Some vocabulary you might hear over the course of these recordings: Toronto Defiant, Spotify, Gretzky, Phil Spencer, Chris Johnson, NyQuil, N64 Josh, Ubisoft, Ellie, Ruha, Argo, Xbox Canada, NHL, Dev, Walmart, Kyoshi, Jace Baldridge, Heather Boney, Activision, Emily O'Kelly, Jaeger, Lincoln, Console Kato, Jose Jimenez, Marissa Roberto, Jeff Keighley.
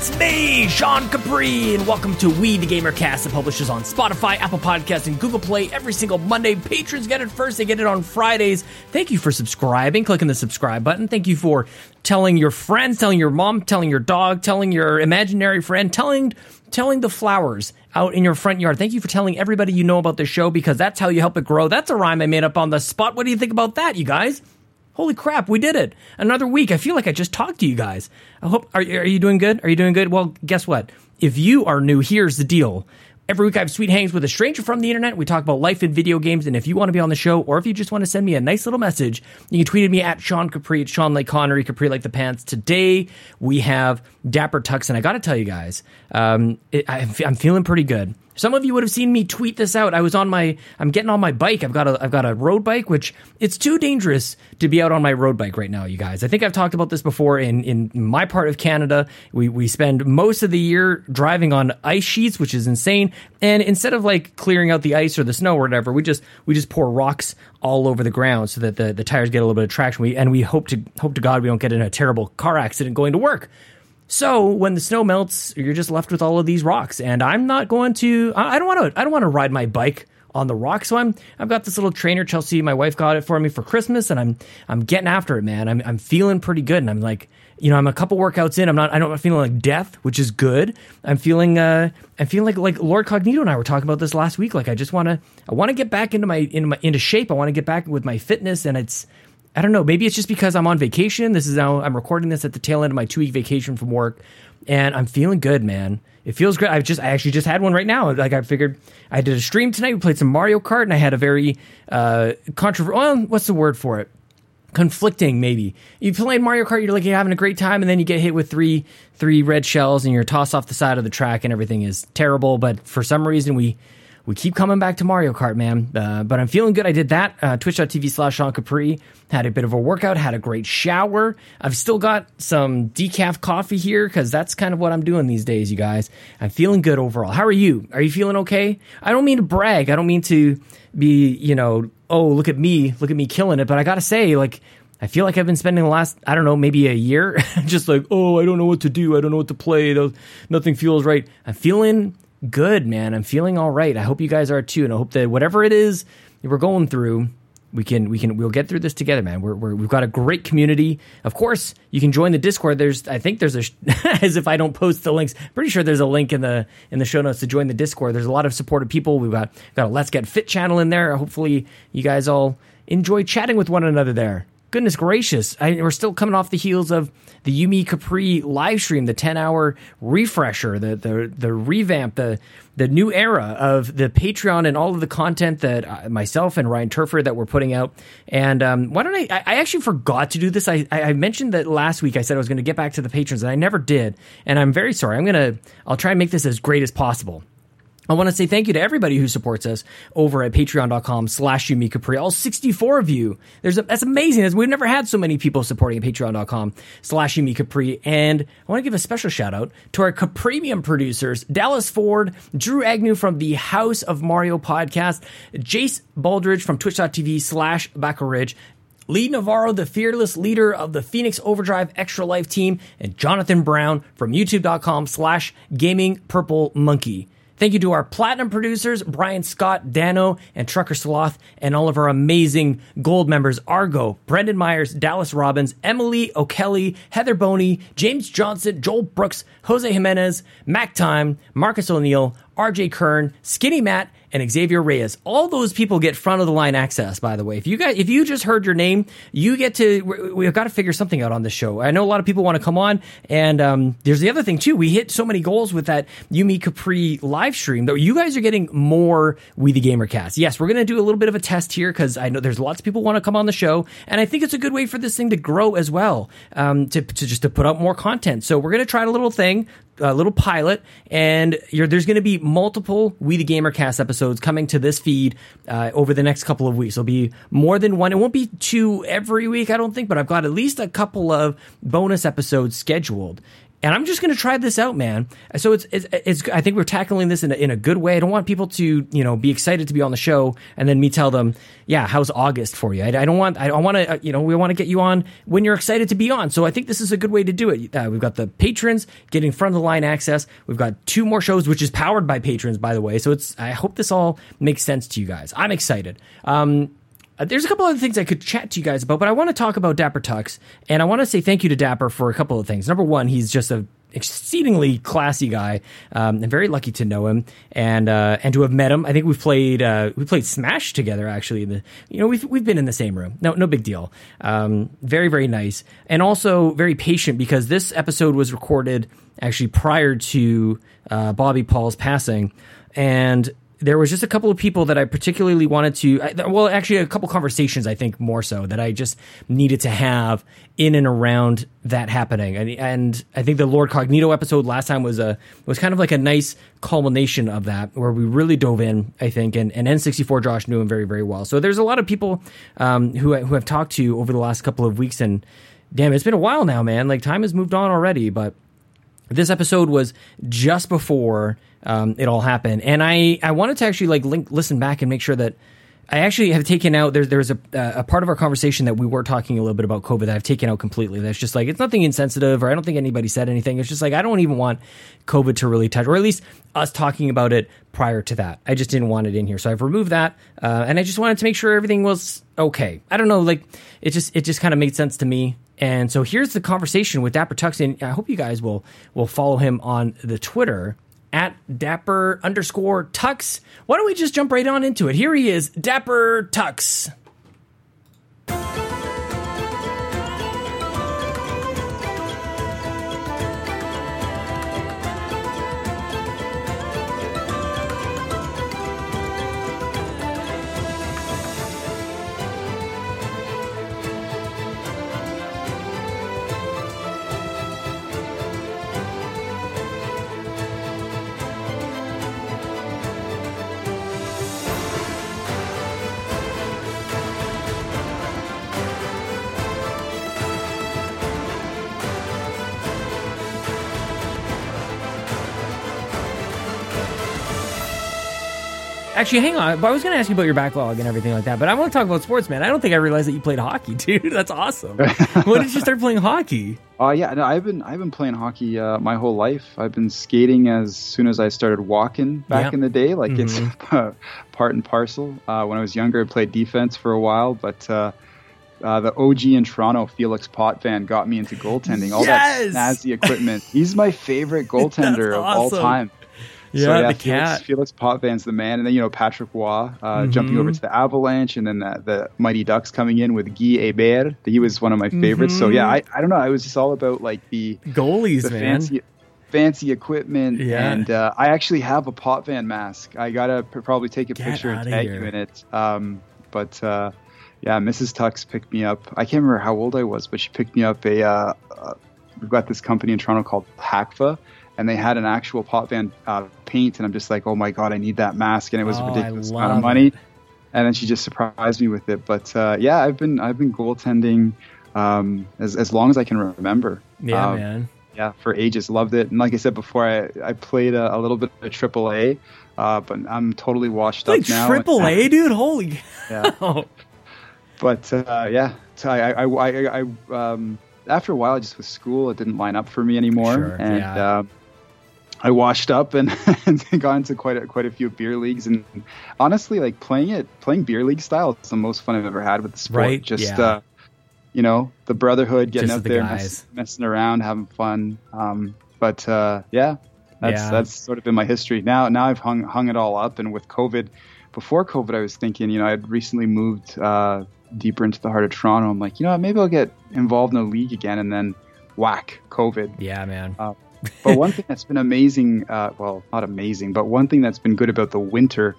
It's me, Sean Capri, and welcome to We the Gamercast that publishes on Spotify, Apple Podcasts, and Google Play every single Monday. Patrons get it first, they get it on Fridays. Thank you for subscribing, clicking the subscribe button. Thank you for telling your friends, telling your mom, telling your dog, telling your imaginary friend, telling the flowers out in your front yard. Thank you for telling everybody you know about the show, because that's how you help it grow. That's a rhyme I made up on the spot. What do you think about that, you guys? Holy crap, we did it. Another week. I feel like I just talked to you guys. I hope, are you doing good? Are you doing good? Well, guess what? If you are new, here's the deal. Every week I have sweet hangs with a stranger from the internet. We talk about life and video games. And if you want to be on the show, or if you just want to send me a nice little message, you can tweet at me at Sean Capri, at Sean Lake Connery, Capri like the pants. Today we have Dapper Tux. And I got to tell you guys, I'm feeling pretty good. Some of you would have seen me tweet this out. I was on my, I'm getting on my bike. I've got a road bike, which it's too dangerous to be out on my road bike right now, you guys. I think I've talked about this before. In my part of Canada, we spend most of the year driving on ice sheets, which is insane. And instead of like clearing out the ice or the snow or whatever, we just pour rocks all over the ground so that the tires get a little bit of traction. We hope to God we don't get in a terrible car accident going to work. So when the snow melts, you're just left with all of these rocks, and I don't want to ride my bike on the rocks. So I've got this little trainer, Chelsea, my wife got it for me for Christmas, and I'm getting after it, man. I'm feeling pretty good, and I'm like, you know, I'm a couple workouts in. I'm not feeling like death, which is good. I'm feeling like Lord Cognito and I were talking about this last week. Like I want to get back into shape. I want to get back with my fitness, and it's, I don't know, maybe it's just because I'm on vacation. This is how I'm recording this, at the tail end of my 2-week vacation from work, and I'm feeling good, man. It feels great. I actually just had one right now. Like I figured, I did a stream tonight. We played some Mario Kart, and I had a very controversial, what's the word for it? Conflicting, maybe. You play Mario Kart, you're like, you're having a great time, and then you get hit with three red shells, and you're tossed off the side of the track, and everything is terrible. But for some reason, we keep coming back to Mario Kart, man. But I'm feeling good. I did that. Twitch.tv/Sean Capri. Had a bit of a workout. Had a great shower. I've still got some decaf coffee here, because that's kind of what I'm doing these days, you guys. I'm feeling good overall. How are you? Are you feeling okay? I don't mean to brag. I don't mean to be, you know, oh, look at me killing it. But I got to say, like, I feel like I've been spending the last, I don't know, maybe a year just like, oh, I don't know what to do. I don't know what to play. Nothing feels right. I'm feeling good, man. I'm feeling all right. I hope you guys are too, and I hope that whatever it is we're going through, we'll get through this together, man. We've got a great community. Of course, you can join the Discord. I think there's a as if I don't post the links. Pretty sure there's a link in the show notes to join the Discord. There's a lot of supportive people. We've got a Let's Get Fit channel in there. Hopefully, you guys all enjoy chatting with one another there. Goodness gracious. We're still coming off the heels of the Yumi Capri live stream, the 10-hour refresher, the revamp, the new era of the Patreon and all of the content that myself and Ryan Turfer that we're putting out. And why don't I actually forgot to do this. I mentioned that last week. I said I was going to get back to the patrons, and I never did. And I'm very sorry. I'll try and make this as great as possible. I want to say thank you to everybody who supports us over at patreon.com/YumiCapri. All 64 of you. That's amazing. We've never had so many people supporting at patreon.com/YumiCapri. And I want to give a special shout out to our Capremium producers, Dallas Ford, Drew Agnew from the House of Mario podcast, Jace Baldridge from twitch.tv/Backeridge, Lee Navarro, the fearless leader of the Phoenix Overdrive Extra Life team, and Jonathan Brown from youtube.com/GamingPurpleMonkey. Thank you to our platinum producers, Brian Scott, Dano, and Trucker Sloth, and all of our amazing gold members, Argo, Brendan Myers, Dallas Robbins, Emily O'Kelly, Heather Boney, James Johnson, Joel Brooks, Jose Jimenez, Mac Time, Marcus O'Neill, RJ Kern, Skinny Matt, and Xavier Reyes. All those people get front of the line access, by the way. If you just heard your name, you get to, we've got to figure something out on this show. I know a lot of people want to come on, and there's the other thing too. We hit so many goals with that Yumi Capri live stream that you guys are getting more We the Gamercast. Yes, we're going to do a little bit of a test here, because I know there's lots of people want to come on the show, and I think it's a good way for this thing to grow as well, to put out more content. So we're going to try a little thing, a little pilot, and there's going to be multiple We the Gamercast episodes coming to this feed over the next couple of weeks. There'll be more than one. It won't be two every week, I don't think, but I've got at least a couple of bonus episodes scheduled. And I'm just going to try this out, man. So it's I think we're tackling this in a good way. I don't want people to, you know, be excited to be on the show and then me tell them, yeah, how's August for you? I want to, you know, we want to get you on when you're excited to be on. So I think this is a good way to do it. We've got the patrons getting front of the line access. We've got two more shows, which is powered by patrons, by the way. So I hope this all makes sense to you guys. I'm excited. There's a couple other things I could chat to you guys about, but I want to talk about Dapper Tux, and I want to say thank you to Dapper for a couple of things. Number one, he's just an exceedingly classy guy. I'm very lucky to know him and to have met him. I think we played Smash together, actually. We've been in the same room. No big deal. Very, very nice, and also very patient, because this episode was recorded actually prior to Bobby Paul's passing, and there was just a couple of people that I particularly wanted to, well, actually a couple conversations, I think, more so, that I just needed to have in and around that happening. And I think the Lord Cognito episode last time was kind of like a nice culmination of that, where we really dove in, I think, and N64 Josh knew him very, very well. So there's a lot of people who I've talked to over the last couple of weeks, and damn, it's been a while now, man. Like, time has moved on already, but this episode was just before it all happened, and I wanted to actually listen back and make sure that I actually have taken out. There's a part of our conversation that we were talking a little bit about COVID that I've taken out completely. That's just like, it's nothing insensitive, or I don't think anybody said anything. It's just like, I don't even want COVID to really touch, or at least us talking about it prior to that. I just didn't want it in here, so I've removed that, and I just wanted to make sure everything was okay. I don't know, like it just kind of made sense to me. And so here's the conversation with Dapper Tux, and I hope you guys will follow him on the Twitter at @Dapper_Tux. Why don't we just jump right on into it? Here he is, Dapper Tux. Actually, hang on. I was going to ask you about your backlog and everything like that, but I want to talk about sports, man. I don't think I realized that you played hockey, dude. That's awesome. When did you start playing hockey? I've been playing hockey my whole life. I've been skating as soon as I started walking back in the day. Like, it's part and parcel. When I was younger, I played defense for a while, but the OG in Toronto, Felix Potvin, got me into goaltending. All that snazzy equipment. He's my favorite goaltender of all time. Yeah, so, the cat. Felix Potvin's the man. And then, Patrick Waugh jumping over to the Avalanche, and then the Mighty Ducks coming in with Guy Hebert. He was one of my favorites. So, yeah, I don't know. I was just all about, like, the goalies, the fancy equipment. Yeah. And I actually have a Potvin mask. I got to probably take a picture and tag you in it. But Mrs. Tux picked me up. I can't remember how old I was, but she picked me up we've got this company in Toronto called Hackfa. And they had an actual Potvin paint, and I'm just like, oh my god, I need that mask, and it was a ridiculous amount of money. And then she just surprised me with it. But I've been goaltending as long as I can remember. Yeah, man. Yeah, for ages, loved it. And like I said before, I played a little bit of AAA, but I'm totally washed up now. Like AAA, dude, holy cow. But after a while, just with school, it didn't line up for me anymore, I washed up and got into quite a few beer leagues. And honestly, like playing beer league style is the most fun I've ever had with the sport. Right? Just, the brotherhood, getting out there, messing around, having fun. That's sort of been my history. Now I've hung it all up. And with COVID, before COVID, I was thinking, I'd recently moved deeper into the heart of Toronto. I'm like, maybe I'll get involved in a league again. And then whack, COVID. Yeah, man. But one thing that's been amazing, well, not amazing, but one thing that's been good about the winter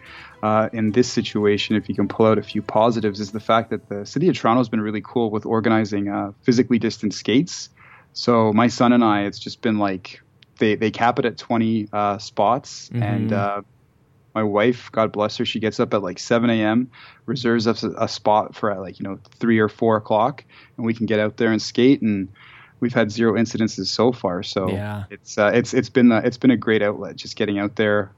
in this situation, if you can pull out a few positives, is the fact that the city of Toronto has been really cool with organizing physically distant skates. So my son and I, it's just been like they cap it at 20 spots. Mm-hmm. And my wife, God bless her, she gets up at like 7 a.m., reserves us a spot for 3 or 4 o'clock, and we can get out there and skate. And we've had zero incidences so far. So yeah. It's been a great outlet, just getting out there,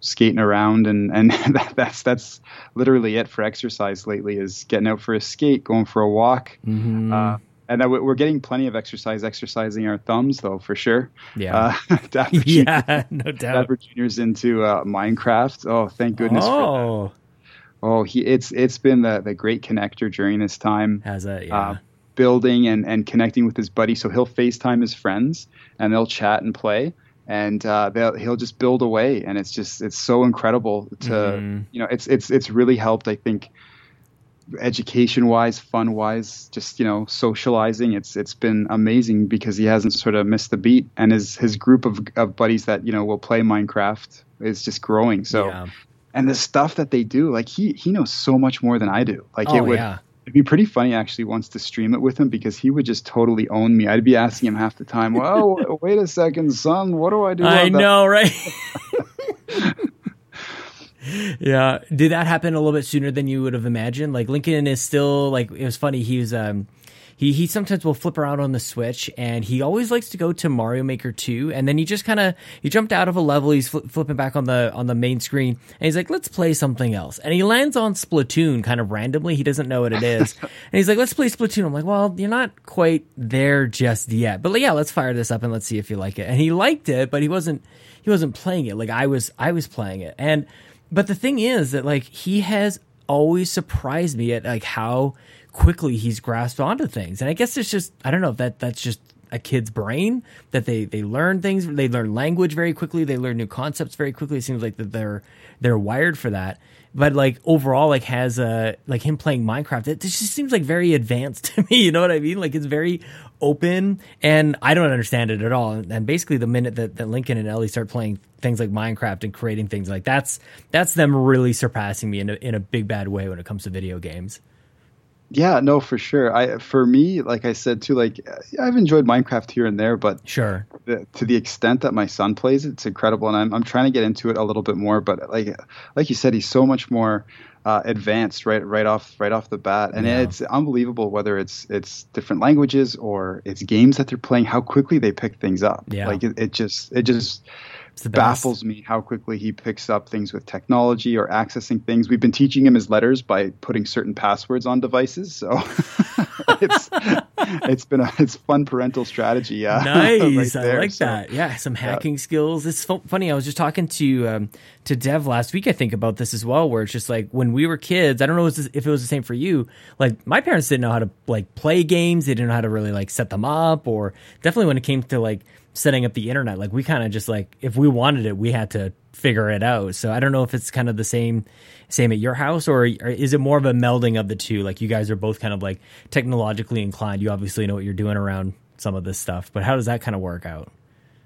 skating around, and that's literally it for exercise lately, is getting out for a skate, going for a walk. Mm-hmm. And we're getting plenty of exercising our thumbs, though, for sure. Yeah. Dapper yeah, no doubt. Dapper Jr.'s into Minecraft. Oh, thank goodness for that. Oh, it's been the great connector during this time. Has that, yeah. Building and connecting with his buddy. So he'll FaceTime his friends, and they'll chat and play. And he'll just build away. And it's so incredible to, it's really helped, I think, education-wise, fun-wise, just, socializing. It's been amazing because he hasn't sort of missed the beat. And his group of buddies that, will play Minecraft is just growing. So, yeah. And the stuff that they do, like he knows so much more than I do. Like it'd be pretty funny actually once to stream it with him, because he would just totally own me. I'd be asking him half the time, "Well, wait a second, son, what do I do?" I know, right? Yeah. Did that happen a little bit sooner than you would have imagined? Like Lincoln is still, like, it was funny. He was he sometimes will flip around on the Switch, and he always likes to go to Mario Maker 2, and then he just kind of he jumped out of a level. He's flipping back on the main screen, and he's like, "Let's play something else." And he lands on Splatoon kind of randomly. He doesn't know what it is, and he's like, "Let's play Splatoon." I'm like, "Well, you're not quite there just yet, but yeah, let's fire this up and let's see if you like it." And he liked it, but he wasn't playing it like I was playing it. And but the thing is that, like, he has always surprised me at, like, how quickly he's grasped onto things. And I guess it's just, I don't know, that's just a kid's brain, that they learn things. They learn language very quickly. They learn new concepts very quickly. It seems like that they're wired for that. But, like, overall, like, has him playing Minecraft, it just seems like very advanced to me. You know what I mean? Like, it's very open, and I don't understand it at all. And basically, the minute that Lincoln and Ellie start playing things like Minecraft and creating things, like, that's them really surpassing me in a big bad way when it comes to video games. Yeah, no, for sure. For me, like I said too, like, I've enjoyed Minecraft here and there, but sure, to the extent that my son plays it, it's incredible, and I'm trying to get into it a little bit more. But like you said, he's so much more advanced right off the bat, and yeah. It's unbelievable, whether it's different languages or it's games that they're playing, how quickly they pick things up. Yeah. Like it just baffles me how quickly he picks up things with technology or accessing things. We've been teaching him his letters by putting certain passwords on devices, so it's fun parental strategy. Yeah, nice. Right, I like that. Yeah, some hacking skills. It's funny. I was just talking to Dev last week, I think, about this as well, where it's just like when we were kids. I don't know if it was the same for you. Like, my parents didn't know how to, like, play games. They didn't know how to really, like, set them up, or definitely when it came to, like, setting up the internet, like, we kind of just, like, if we wanted it, we had to figure it out. So I don't know if it's kind of the same at your house, or is it more of a melding of the two? Like, you guys are both kind of, like, technologically inclined. You obviously know what you're doing around some of this stuff, but how does that kind of work out?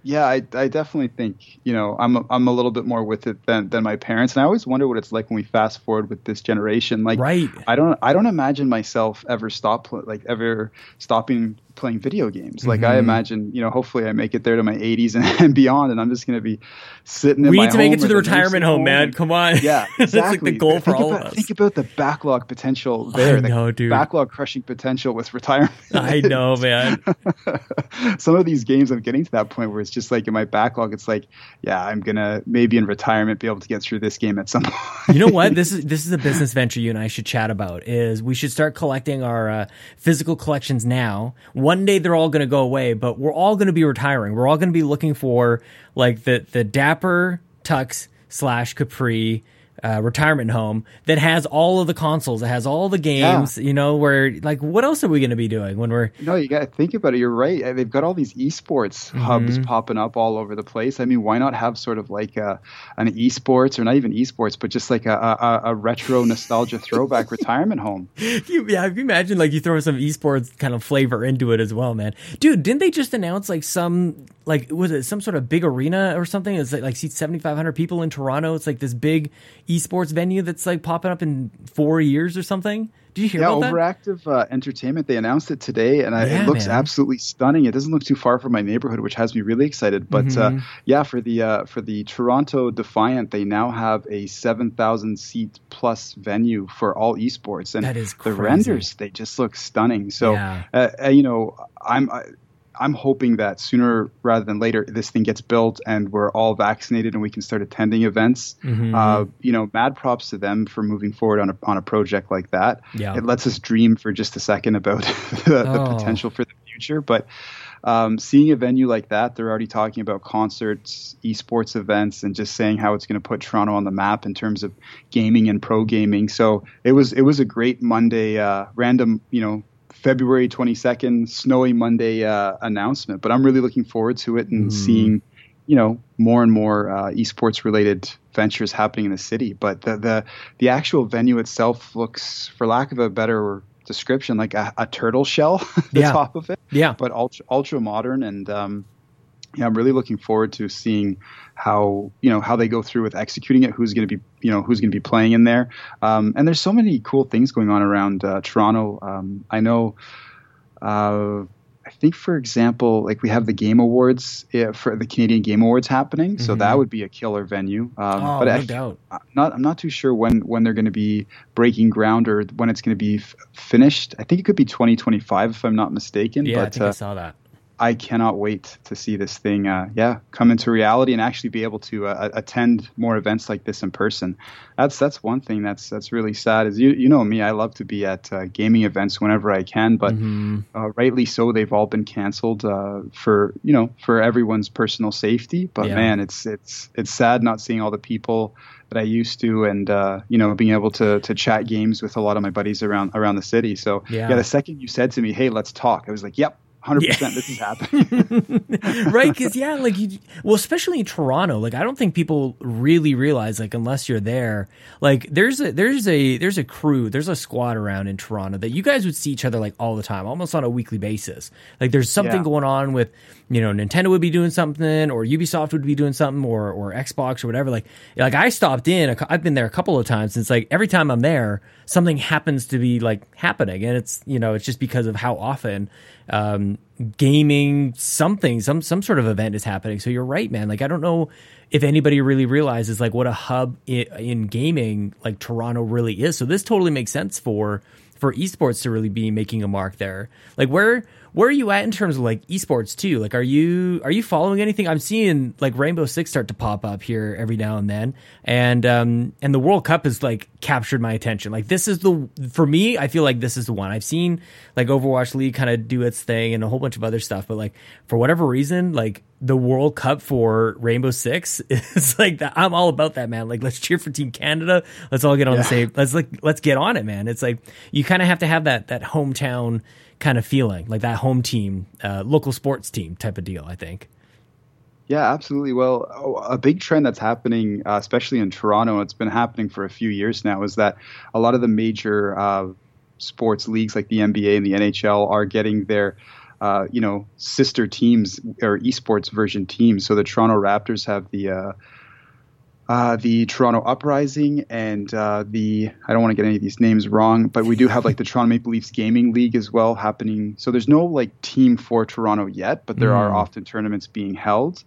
Yeah, I definitely think, I'm a little bit more with it than my parents. And I always wonder what it's like when we fast forward with this generation. Like, right. I don't imagine myself ever stopping playing video games. Like, mm-hmm. I imagine, hopefully I make it there to my 80s and beyond, and I'm just going to be sitting in my home. We need to make it to the retirement home, man. Come on. Yeah, exactly. That's, like, the goal for all of us. Think about the backlog potential there. I know, dude. Backlog crushing potential with retirement. I know, man. Some of these games, I'm getting to that point where it's just like in my backlog, it's like, yeah, I'm going to maybe in retirement be able to get through this game at some point. You know what? This is a business venture you and I should chat about, is we should start collecting our physical collections now. One day they're all going to go away, but we're all going to be retiring. We're all going to be looking for, like, the Dapper Tux /Capri retirement home that has all of the consoles. It has all the games, yeah. Where, like, what else are we going to be doing when we're... No, you got to think about it. You're right. They've got all these esports mm-hmm. hubs popping up all over the place. I mean, why not have sort of like an esports, or not even esports, but just like a retro nostalgia throwback retirement home. If you imagine, like, you throw some esports kind of flavor into it as well, man. Dude, didn't they just announce, like, some... Like, was it some sort of big arena or something? It's like seats 7,500 people in Toronto. It's like this big esports venue that's, like, popping up in 4 years or something. Do you hear about that? Overactive Entertainment, they announced it today, and it looks absolutely stunning. It doesn't look too far from my neighborhood, which has me really excited. But for the Toronto Defiant, they now have a 7,000 seat plus venue for all esports, and that is crazy. The renders, they just look stunning. So I'm hoping that sooner rather than later, this thing gets built and we're all vaccinated and we can start attending events. Mm-hmm. Mad props to them for moving forward on a project like that. Yeah. It lets us dream for just a second about the potential for the future. But seeing a venue like that, they're already talking about concerts, esports events, and just saying how it's going to put Toronto on the map in terms of gaming and pro gaming. So it was a great Monday, random, February 22nd, snowy Monday announcement, but I'm really looking forward to it and seeing, more and more esports related ventures happening in the city. But the actual venue itself looks, for lack of a better description, like a turtle shell. Top of it, but ultra modern, and I'm really looking forward to seeing how they go through with executing it, who's going to be playing in there. And there's so many cool things going on around Toronto. I know, I think, for example, like we have the Game Awards, for the Canadian Game Awards happening. Mm-hmm. So that would be a killer venue. But no doubt. I'm not too sure when they're going to be breaking ground or when it's going to be finished. I think it could be 2025 if I'm not mistaken. Yeah, but I think I saw that. I cannot wait to see this thing come into reality and actually be able to attend more events like this in person. That's one thing that's really sad, is you know me, I love to be at gaming events whenever I can, but rightly so, they've all been canceled for everyone's personal safety. But man, it's sad not seeing all the people that I used to, and being able to chat games with a lot of my buddies around the city. So the second you said to me, "Hey, let's talk," I was like, "Yep." 100%, this is happening. Right, because especially in Toronto, I don't think people really realize, unless you're there, there's a crew, there's a squad around in Toronto that you guys would see each other all the time, almost on a weekly basis. There's something going on with, Nintendo would be doing something, or Ubisoft would be doing something, or Xbox or whatever. I stopped in, I've been there a couple of times, and it's every time I'm there, something happens to be happening, and it's it's just because of how often gaming, some sort of event is happening. So you're right, man. I don't know if anybody really realizes what a hub in gaming Toronto really is. So this totally makes sense for esports to really be making a mark there. Where are you at in terms of esports too? Are you following anything? I'm seeing Rainbow Six start to pop up here every now and then, and the World Cup has captured my attention. For me, I feel this is the one. I've seen Overwatch League kind of do its thing and a whole bunch of other stuff, but for whatever reason, the World Cup for Rainbow Six is that. I'm all about that, man. Let's cheer for Team Canada. Let's all get on the same. Let's get on it, man. It's you kind of have to have that hometown kind of feeling, that home team, local sports team type of deal, I think. Yeah, absolutely. Well, a big trend that's happening, especially in Toronto, it's been happening for a few years now, is that a lot of the major sports leagues like the NBA and the NHL are getting their sister teams or esports version teams. So the Toronto Raptors have the Toronto Uprising and I don't want to get any of these names wrong, but we do have the Toronto Maple Leafs Gaming League as well happening. So there's no team for Toronto yet, but there are often tournaments being held.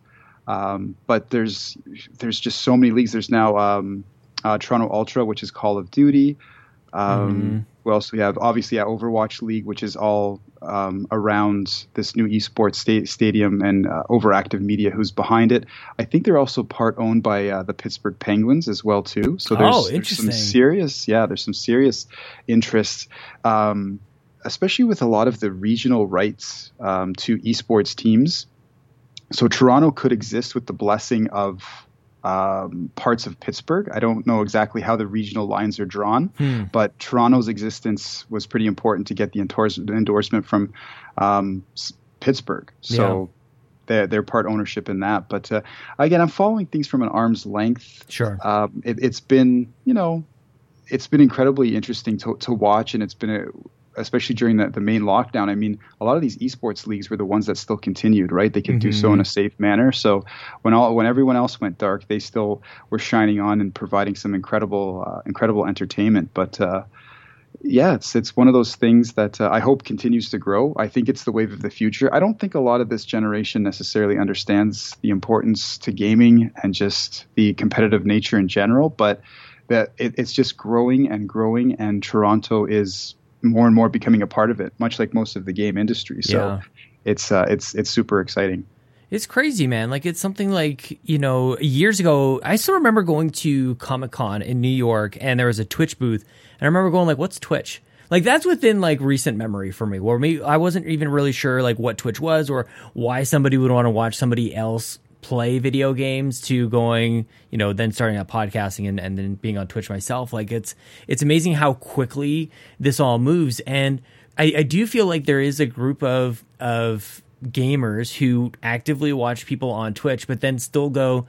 But there's just so many leagues. There's now Toronto Ultra, which is Call of Duty. Well, so we have obviously Overwatch League, which is all around this new esports stadium, and Overactive Media, who's behind it. I think they're also part owned by the Pittsburgh Penguins as well too. So there's some serious interest, especially with a lot of the regional rights to esports teams. So Toronto could exist with the blessing of parts of Pittsburgh. I don't know exactly how the regional lines are drawn, but Toronto's existence was pretty important to get the endorsement from Pittsburgh. So their part ownership in that. But again, I'm following things from an arm's length. Sure. It's been, it's been incredibly interesting to watch, and it's been especially during the main lockdown. I mean, a lot of these esports leagues were the ones that still continued, right? They could do so in a safe manner. So when everyone else went dark, they still were shining on and providing some incredible entertainment. But Yes, it's one of those things that I hope continues to grow. I think it's the wave of the future. I don't think a lot of this generation necessarily understands the importance to gaming and just the competitive nature in general, but that it's just growing and growing, and Toronto is more and more becoming a part of it, much like most of the game industry. So yeah. It's super exciting. It's crazy, man. Like, it's something like, you know, years ago, I still remember going to Comic-Con in New York, and there was a Twitch booth, and I remember going, like, what's Twitch? Like, that's within, like, recent memory for me, where I wasn't even really sure, like, what Twitch was or why somebody would want to watch somebody else play video games to going, you know, then starting out podcasting and then being on Twitch myself. Like, it's amazing how quickly this all moves, and I do feel like there is a group of gamers who actively watch people on Twitch, but then still go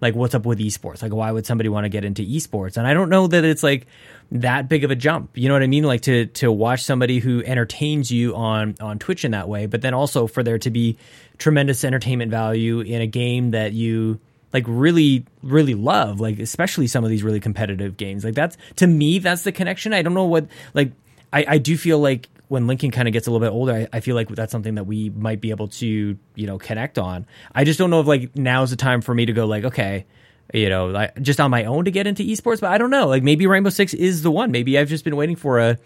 like, what's up with esports? Like, why would somebody want to get into esports? And I don't know that it's like that big of a jump. You know what I mean? Like to watch somebody who entertains you on Twitch in that way, but then also for there to be tremendous entertainment value in a game that you like really, really love, like especially some of these really competitive games. Like that's, to me, that's the connection. I don't know what, like, I do feel like when Lincoln kind of gets a little bit older, I feel like that's something that we might be able to, you know, connect on. I just don't know if like now's the time for me to go like, okay, you know, like just on my own to get into esports, but I don't know. Like maybe Rainbow Six is the one. Maybe I've just been waiting for a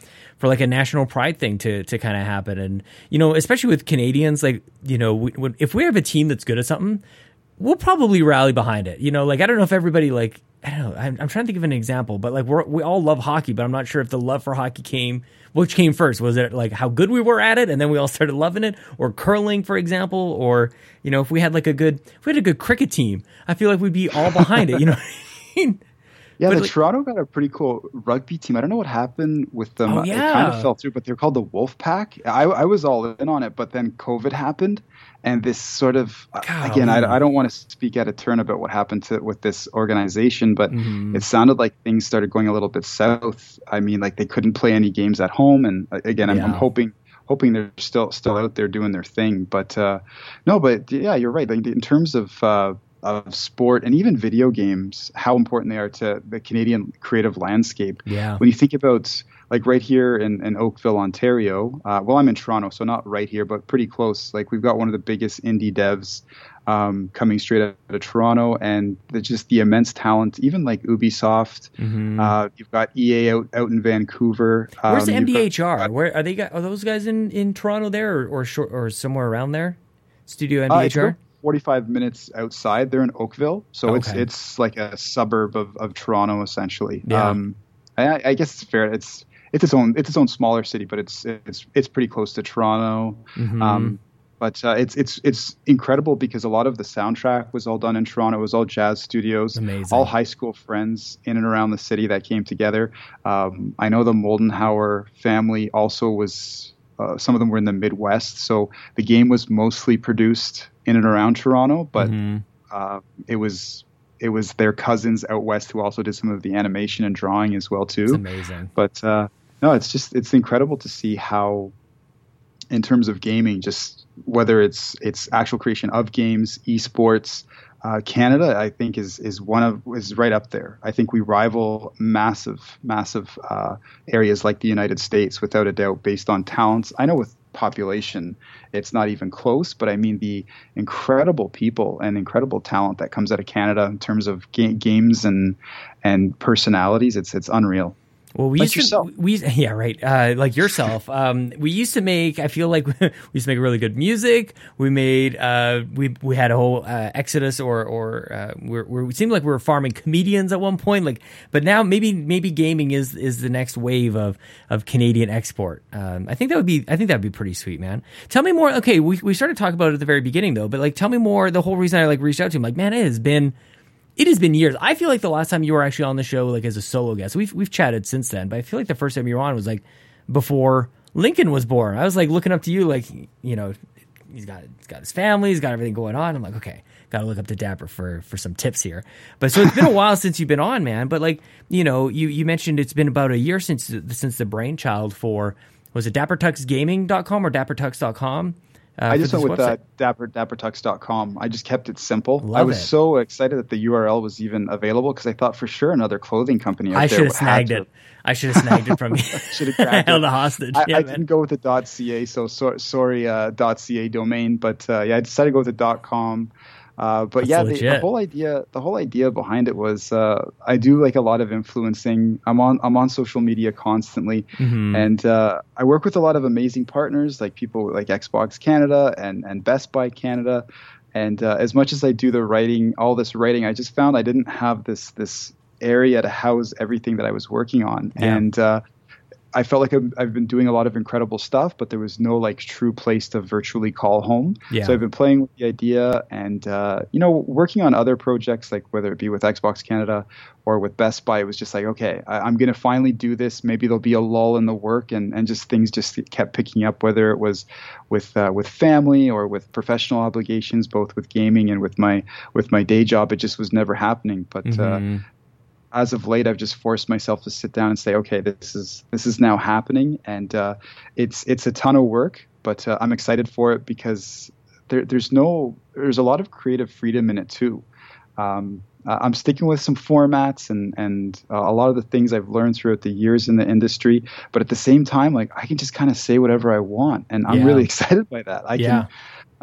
national pride thing to kind of happen. And, you know, especially with Canadians, like, you know, if we have a team that's good at something, we'll probably rally behind it. You know, like, I don't know if everybody like, I don't know. I'm trying to think of an example, but like we all love hockey, but I'm not sure if the love for hockey came first. Was it like how good we were at it, and then we all started loving it, or curling, for example, or you know, if we had like a good cricket team, I feel like we'd be all behind it. You know what I mean? Yeah, but Toronto got a pretty cool rugby team. I don't know what happened with them. Oh, yeah. It kind of fell through, but they're called the Wolf Pack. I was all in on it, but then COVID happened. And this sort of, I don't want to speak out of turn about what happened with this organization, but it sounded like things started going a little bit south. I mean, like they couldn't play any games at home. And again, I'm hoping they're still out there doing their thing. But yeah, you're right. Like in terms of sport and even video games, how important they are to the Canadian creative landscape. Yeah. When you think about like right here in Oakville, Ontario, well, I'm in Toronto, so not right here, but pretty close. Like we've got one of the biggest indie devs coming straight out of Toronto, and just the immense talent, even like Ubisoft. You've got EA out in Vancouver. Where's the MDHR? Where are they? Are those guys in Toronto there or somewhere around there? Studio MDHR? 45 minutes outside. They're in Oakville. So it's like a suburb of Toronto, essentially. Yeah. I guess it's fair. It's its own smaller city, but it's pretty close to Toronto. But it's incredible because a lot of the soundtrack was all done in Toronto. It was all jazz studios. Amazing. All high school friends in and around the city that came together. I know the Moldenhauer family also was. Some of them were in the Midwest, so the game was mostly produced in and around Toronto. But it was their cousins out west who also did some of the animation and drawing as well too. It's amazing. But it's incredible to see how, in terms of gaming, just whether it's actual creation of games, esports, Canada, I think is right up there. I think we rival massive areas like the United States without a doubt, based on talents. I know with population, it's not even close, but I mean the incredible people and incredible talent that comes out of Canada in terms of games and personalities. It's unreal. Well, we like used yourself. Like yourself. We used to make. I feel like we used to make really good music. We made. We had a whole exodus, or we seemed like we were farming comedians at one point. Like, but now maybe gaming is the next wave of Canadian export. I think that would be pretty sweet, man. Tell me more. Okay, we started talking about it at the very beginning though, but like, tell me more. The whole reason I like reached out to him, like, man, it has been years. I feel like the last time you were actually on the show, like as a solo guest, we've chatted since then, but I feel like the first time you were on was like before Lincoln was born. I was like looking up to you, like, you know, he's got his family, he's got everything going on. I'm like, okay, gotta look up to Dapper for some tips here. But so it's been a while since you've been on, man. But like, you know, you mentioned it's been about a year since the brainchild for, was it DapperTuxGaming.com or DapperTux.com? I just went with DapperTux.com. I just kept it simple. I was so excited that the URL was even available because I thought for sure another clothing company out there would have it. I should have snagged it from you. I held a hostage. I didn't go with the .ca, sorry, .ca domain. But I decided to go with the .com. But the whole idea behind it was I do like a lot of influencing. I'm on social media constantly, and I work with a lot of amazing partners, like people like Xbox Canada and Best Buy Canada. And as much as I do the writing, all this writing, I just found I didn't have this area to house everything that I was working on, and I felt like I've been doing a lot of incredible stuff, but there was no like true place to virtually call home. Yeah. So I've been playing with the idea and, working on other projects, like whether it be with Xbox Canada or with Best Buy, it was just like, okay, I'm going to finally do this. Maybe there'll be a lull in the work and just things just kept picking up, whether it was with family or with professional obligations, both with gaming and with my day job. It just was never happening. But, as of late, I've just forced myself to sit down and say, okay, this is now happening, and it's a ton of work, but I'm excited for it because there's a lot of creative freedom in it too. I'm sticking with some formats and a lot of the things I've learned throughout the years in the industry, but at the same time, like I can just kind of say whatever I want, and I'm really excited by that. I'm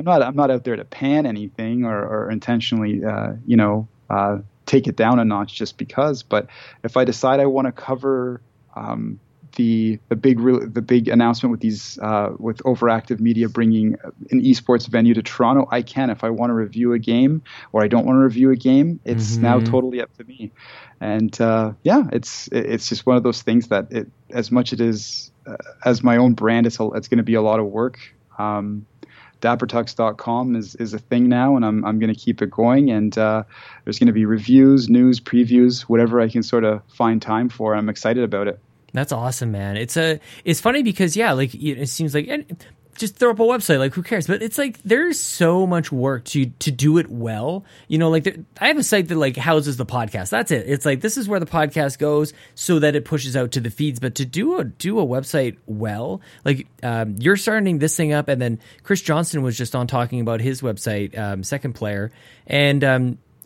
not out there to pan anything or intentionally, take it down a notch just because, but if I decide I want to cover the big announcement with these with Overactive Media bringing an esports venue to Toronto, I can. If I want to review a game or I don't want to review a game, it's now totally up to me. And it's just one of those things that it, as much it is as my own brand, it's going to be a lot of work. DapperTux.com is a thing now, and I'm going to keep it going. And there's going to be reviews, news, previews, whatever I can sort of find time for. I'm excited about it. That's awesome, man. It's funny because it seems like just throw up a website, like who cares? But it's like there's so much work to do it well. I have a site that like houses the podcast. That's it. It's like this is where the podcast goes so that it pushes out to the feeds. But to do a website well, like you're starting this thing up, and then Chris Johnson was just on talking about his website, Second Player, and I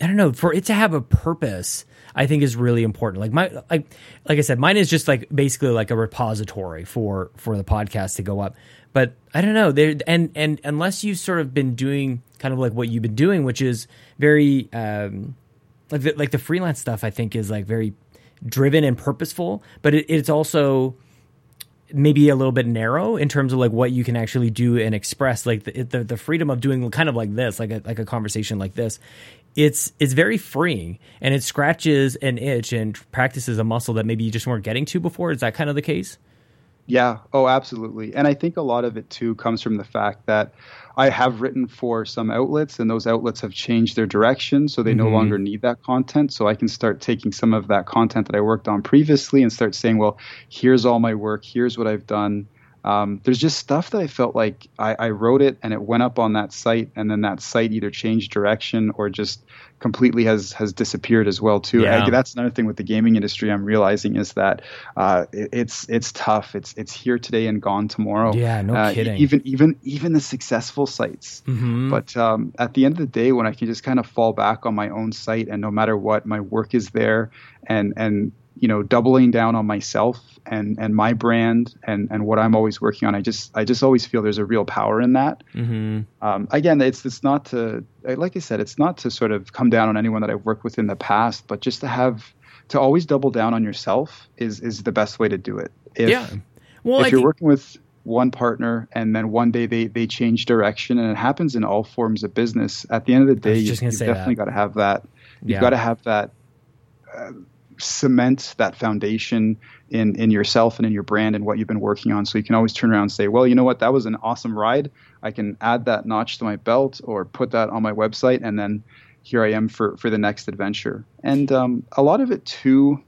don't know, for it to have a purpose, I think is really important. Like like I said, mine is just like basically like a repository for the podcast to go up. But I don't know, and unless you've sort of been doing kind of like what you've been doing, which is very like the freelance stuff, I think is like very driven and purposeful, but it's also maybe a little bit narrow in terms of like what you can actually do and express. Like the freedom of doing kind of like this, like a conversation like this. It's very freeing, and it scratches an itch and practices a muscle that maybe you just weren't getting to before. Is that kind of the case? Yeah. Oh, absolutely. And I think a lot of it too comes from the fact that I have written for some outlets, and those outlets have changed their direction, so they no longer need that content. So I can start taking some of that content that I worked on previously and start saying, well, here's all my work. Here's what I've done. There's just stuff that I felt like I wrote it and it went up on that site, and then that site either changed direction or just completely has disappeared as well too. Yeah. That's another thing with the gaming industry I'm realizing is that it's tough. It's here today and gone tomorrow. Yeah, no kidding. Even the successful sites. But at the end of the day, when I can just kind of fall back on my own site, and no matter what, my work is there, and doubling down on myself and my brand and what I'm always working on. I just always feel there's a real power in that. Again, it's not to, like I said, it's not to sort of come down on anyone that I've worked with in the past, but just to always double down on yourself is the best way to do it. If you're working with one partner and then one day they change direction, and it happens in all forms of business. At the end of the day, you've definitely got to have that. You've got to have that, cement that foundation in yourself and in your brand and what you've been working on, so you can always turn around and say, well, you know what, that was an awesome ride. I can add that notch to my belt or put that on my website, and then here I am for the next adventure. And a lot of it too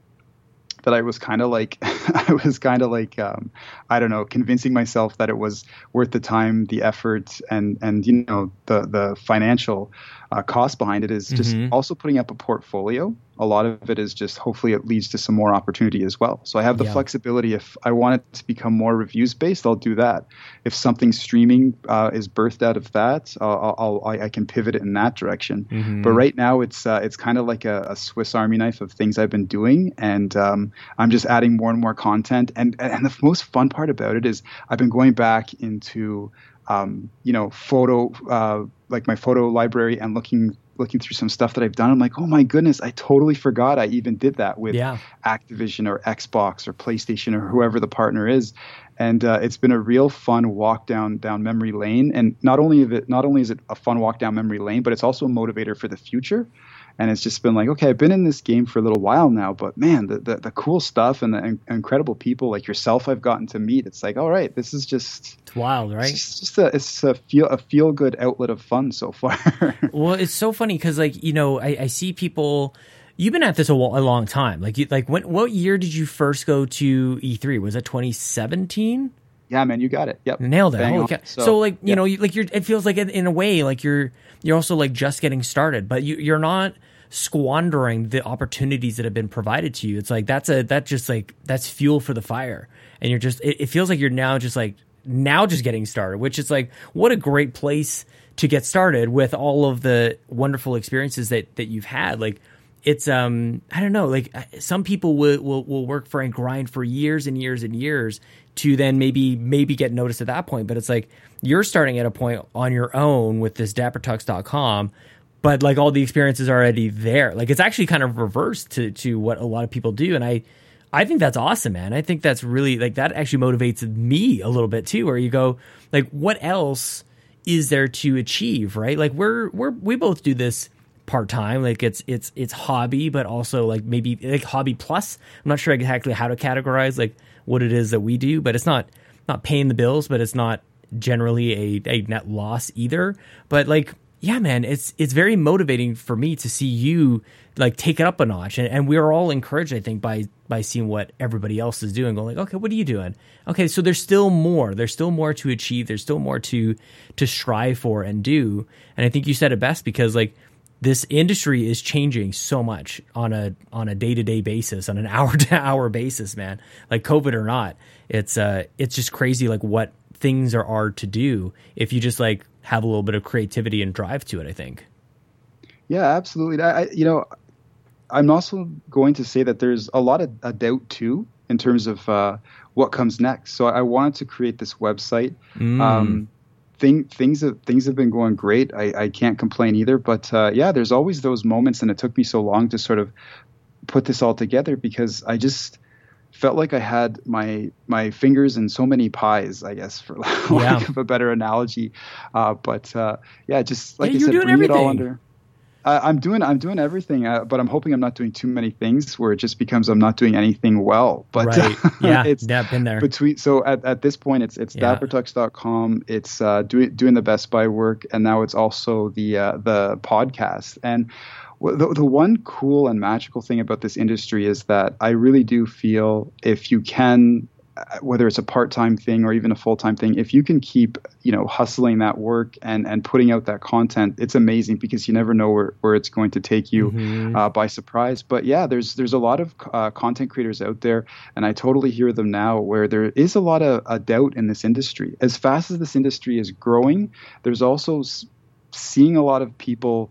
that I was kind of like I don't know, convincing myself that it was worth the time, the effort, and the financial cost behind it is just also putting up a portfolio. a lot of it is just hopefully it leads to some more opportunity as well. So I have the flexibility. If I want it to become more reviews based, I'll do that. If something streaming is birthed out of that, I can pivot it in that direction. Mm-hmm. But right now it's kind of like a Swiss Army knife of things I've been doing. And I'm just adding more and more content. And the most fun part about it is I've been going back into, photo, like my photo library and looking through some stuff that I've done. I'm like, oh my goodness, I totally forgot I even did that with Activision or Xbox or PlayStation or whoever the partner is. And it's been a real fun walk down memory lane. And not only is it a fun walk down memory lane, but it's also a motivator for the future. And it's just been like, okay, I've been in this game for a little while now, but man, the cool stuff and the incredible people like yourself I've gotten to meet. It's like, all right, this is just, it's wild, right? It's just a feel good outlet of fun so far. Well, it's so funny because I see people. You've been at this a long time. What year did you first go to E3? Was that 2017? Yeah, man, you got it. Yep, nailed it. Holy cow. So it feels like in a way, like you're also like just getting started, but you're not squandering the opportunities that have been provided to you. It's like that's fuel for the fire, and you're just. It feels like you're now just getting started, which is like what a great place to get started with all of the wonderful experiences that you've had. Like it's I don't know, like some people will work for and grind for years and years and years to then maybe get noticed at that point. But it's like you're starting at a point on your own with this DapperTux.com, but like all the experience is already there. Like it's actually kind of reversed to what a lot of people do. And I think that's awesome, man. I think that's really like that actually motivates me a little bit too, where you go like, what else is there to achieve, right? Like we both do this part-time, like it's hobby, but also like maybe like hobby plus. I'm not sure exactly how to categorize like what it is that we do, but it's not paying the bills, but it's not generally a net loss either. But like, yeah, man, it's very motivating for me to see you like take it up a notch, and we're all encouraged, I think, by seeing what everybody else is doing, going like, okay, what are you doing? Okay, so there's still more to achieve, there's still more to strive for and do. And I think you said it best, because like this industry is changing so much on a day-to-day basis, on an hour-to-hour basis, man. Like COVID or not, it's just crazy like what things are to do if you just like have a little bit of creativity and drive to it, I think. Yeah, absolutely. I'm also going to say that there's a lot of a doubt too in terms of what comes next. So I wanted to create this website. Things have been going great. I can't complain either. But there's always those moments, and it took me so long to sort of put this all together because I just felt like I had my fingers in so many pies, I guess, for lack of a better analogy. Just like I said, bring everything. It all under. I'm doing everything, but I'm hoping I'm not doing too many things where it just becomes I'm not doing anything well. But right. Yeah, it's been there. So at this point, it's DapperTux.com. It's doing the Best Buy work, and now it's also the podcast. And the one cool and magical thing about this industry is that I really do feel if you can, whether it's a part-time thing or even a full-time thing, if you can keep, hustling that work and putting out that content, it's amazing because you never know where it's going to take you by surprise. But yeah, there's a lot of content creators out there, and I totally hear them now where there is a lot of doubt in this industry. As fast as this industry is growing, there's also seeing a lot of people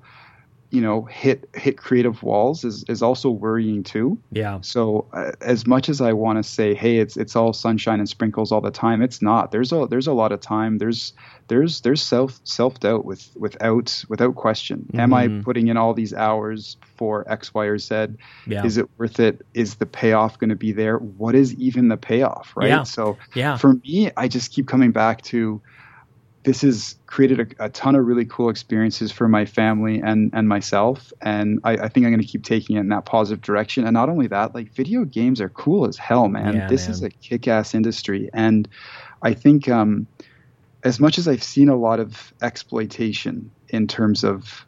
hit creative walls is also worrying too. Yeah. So as much as I want to say, hey, it's all sunshine and sprinkles all the time, it's not. There's a lot of time. There's self doubt without question. Mm-hmm. Am I putting in all these hours for X, Y, or Z? Yeah. Is it worth it? Is the payoff going to be there? What is even the payoff, right? Yeah. So for me, I just keep coming back to, this has created a ton of really cool experiences for my family and myself. And I think I'm going to keep taking it in that positive direction. And not only that, like video games are cool as hell, man. Yeah, this is a kick-ass industry. And I think as much as I've seen a lot of exploitation in terms of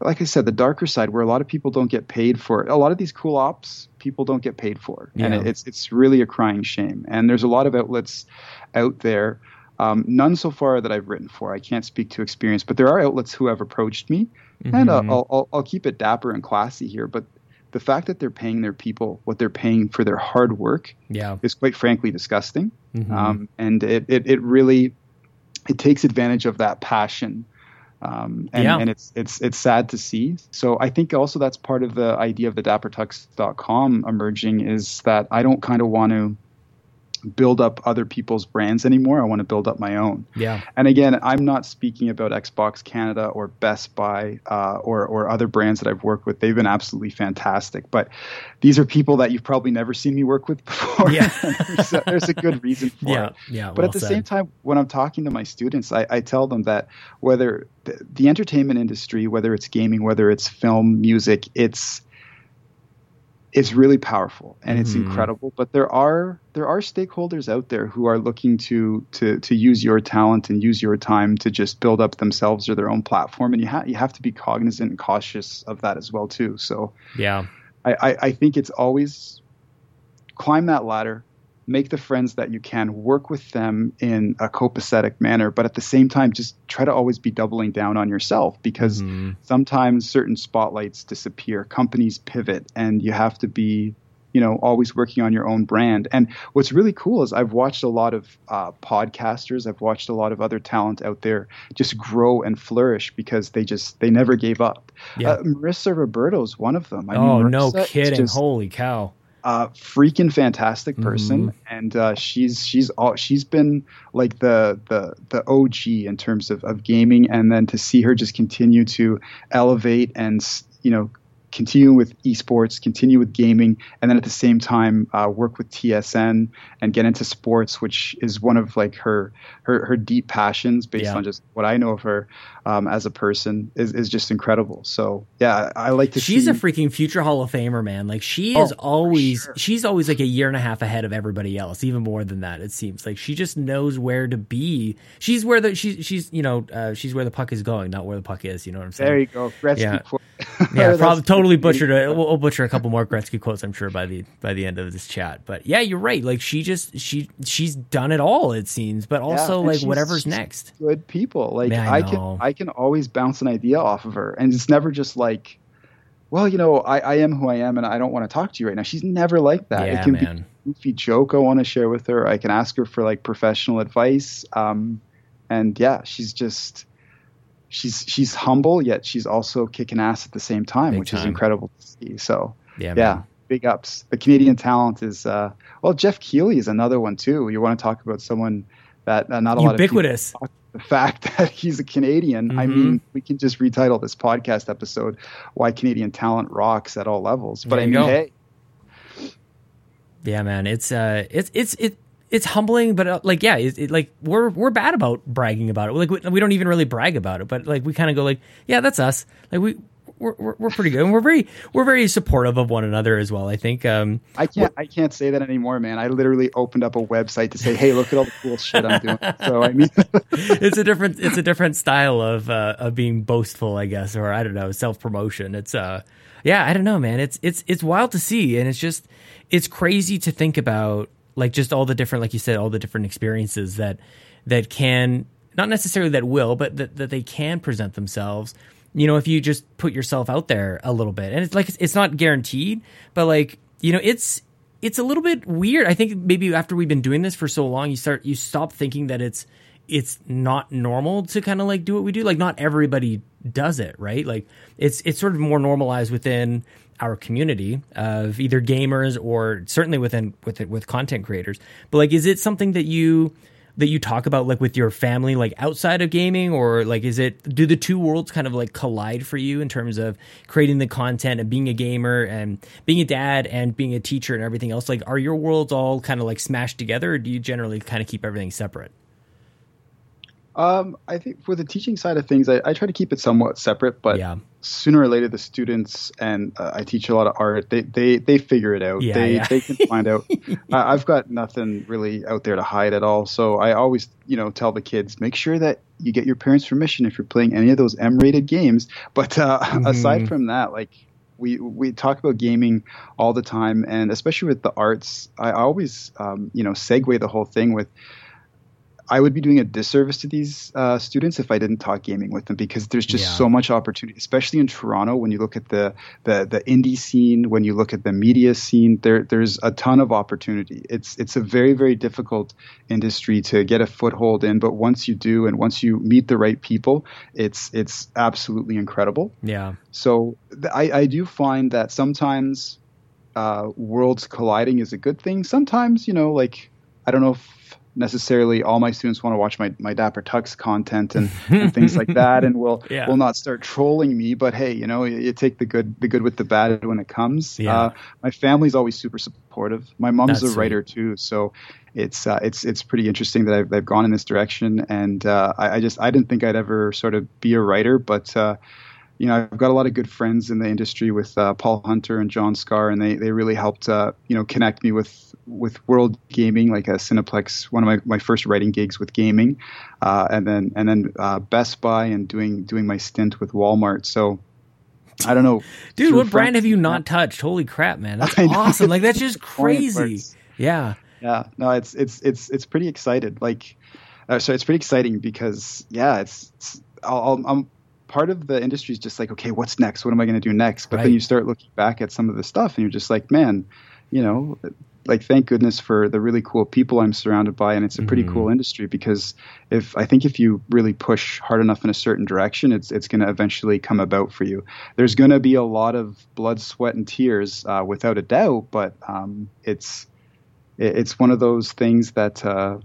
like I said, the darker side where a lot of people don't get paid for it. A lot of these cool ops people don't get paid for. Yeah. And it's really a crying shame. And there's a lot of outlets out there None so far that I've written for. I can't speak to experience, but there are outlets who have approached me, and I'll keep it dapper and classy here. But the fact that they're paying their people what they're paying for their hard work is quite frankly disgusting. And it really takes advantage of that passion. And it's sad to see. So I think also that's part of the idea of the DapperTux.com emerging, is that I don't kind of want to build up other people's brands anymore. I want to build up my own. And again, I'm not speaking about Xbox Canada or Best Buy or other brands that I've worked with. They've been absolutely fantastic. But these are people that you've probably never seen me work with before. There's a good reason for it. But well at the same time, when I'm talking to my students, I tell them that whether the entertainment industry, whether it's gaming, whether it's film, music, it's really powerful and it's incredible, but there are stakeholders out there who are looking to use your talent and use your time to just build up themselves or their own platform, and you have to be cognizant and cautious of that as well too. So I think it's always climb that ladder, make the friends that you can, work with them in a copacetic manner, but at the same time, just try to always be doubling down on yourself, because sometimes certain spotlights disappear, companies pivot, and you have to be, always working on your own brand. And what's really cool is I've watched a lot of podcasters, I've watched a lot of other talent out there just grow and flourish because they never gave up. Marissa Roberto is one of them. I mean, Marissa, no kidding. Holy cow. Freaking fantastic person, and she's been like the OG in terms of gaming, and then to see her just continue to elevate and continue with esports, continue with gaming, and then at the same time work with TSN and get into sports, which is one of like her deep passions based on just what I know of her as a person is just incredible. So I like to. She's a freaking future Hall of Famer, man. Like she is she's always like a year and a half ahead of everybody else, even more than that. It seems like she just knows where to be. She's where she's where the puck is going, not where the puck is. You know what I'm saying? There you go. Probably totally butchered it. We'll butcher a couple more Gretzky quotes, I'm sure, by the end of this chat. But yeah, you're right. Like she's done it all, it seems. But also like whatever's next. Good people. Like I can always bounce an idea off of her, and it's never just like, well, I am who I am, and I don't want to talk to you right now. She's never like that. Yeah, it can be a goofy joke I want to share with her. I can ask her for like professional advice, and she's just. She's humble, yet she's also kicking ass at the same time, which is incredible to see. So big ups. The Canadian talent is Jeff Keighley is another one too. You want to talk about someone that not a lot of people talk about the fact that he's a Canadian. I mean, we can just retitle this podcast episode "Why Canadian Talent Rocks at All Levels." But hey, yeah, man, it's humbling, but we're bad about bragging about it. Like we don't even really brag about it, but like we kind of go like, yeah, that's us. Like we're pretty good, and we're very supportive of one another as well. I think I can't say that anymore, man. I literally opened up a website to say, hey, look at all the cool shit I'm doing. So I mean, it's a different style of being boastful, I guess, or I don't know, self promotion. It's I don't know, man. It's wild to see, and it's crazy to think about. Like just all the different, like you said, all the different experiences that can, not necessarily that will, but that they can present themselves, if you just put yourself out there a little bit. And it's like, it's not guaranteed, but like, it's a little bit weird. I think maybe after we've been doing this for so long, you stop thinking that it's not normal to kind of like do what we do. Like not everybody does it, right? Like it's sort of more normalized within our community of either gamers or certainly with content creators. But like, is it something that you talk about like with your family, like outside of gaming, or like, do the two worlds kind of like collide for you in terms of creating the content and being a gamer and being a dad and being a teacher and everything else? Like, are your worlds all kind of like smashed together, or do you generally kind of keep everything separate? I think for the teaching side of things, I try to keep it somewhat separate, but sooner or later the students, and I teach a lot of art, they figure it out. They can find out. I've got nothing really out there to hide at all. So I always, tell the kids, make sure that you get your parents' permission if you're playing any of those M-rated games. But aside from that, like we talk about gaming all the time, and especially with the arts, I always, segue the whole thing with, I would be doing a disservice to these students if I didn't talk gaming with them, because there's just so much opportunity, especially in Toronto. When you look at the indie scene, when you look at the media scene, there's a ton of opportunity. It's a very, very difficult industry to get a foothold in, but once you do and once you meet the right people, it's absolutely incredible. Yeah. So I do find that sometimes worlds colliding is a good thing. Sometimes, like, I don't know if necessarily all my students want to watch my Dapper Tux content and things like that, and will not start trolling me. But hey, you take the good with the bad when it comes. Yeah. My family's always super supportive. My mom's a writer too, so it's pretty interesting that I've gone in this direction. And I didn't think I'd ever sort of be a writer, but I've got a lot of good friends in the industry with Paul Hunter and John Scar, and they really helped connect me with world gaming, like a Cineplex, one of my first writing gigs with gaming, and then Best Buy, and doing my stint with Walmart. So I don't know, dude, what brand have you not touched? Holy crap, man, that's awesome! Like, that's just crazy. Yeah. No, it's pretty excited. It's pretty exciting because I'm part of the industry is just like, okay, what's next? What am I going to do next? But then you start looking back at some of the stuff, and you're just like, man, thank goodness for the really cool people I'm surrounded by. And it's a pretty cool industry, because if you really push hard enough in a certain direction, it's going to eventually come about for you. There's going to be a lot of blood, sweat, and tears, without a doubt. But it's one of those things that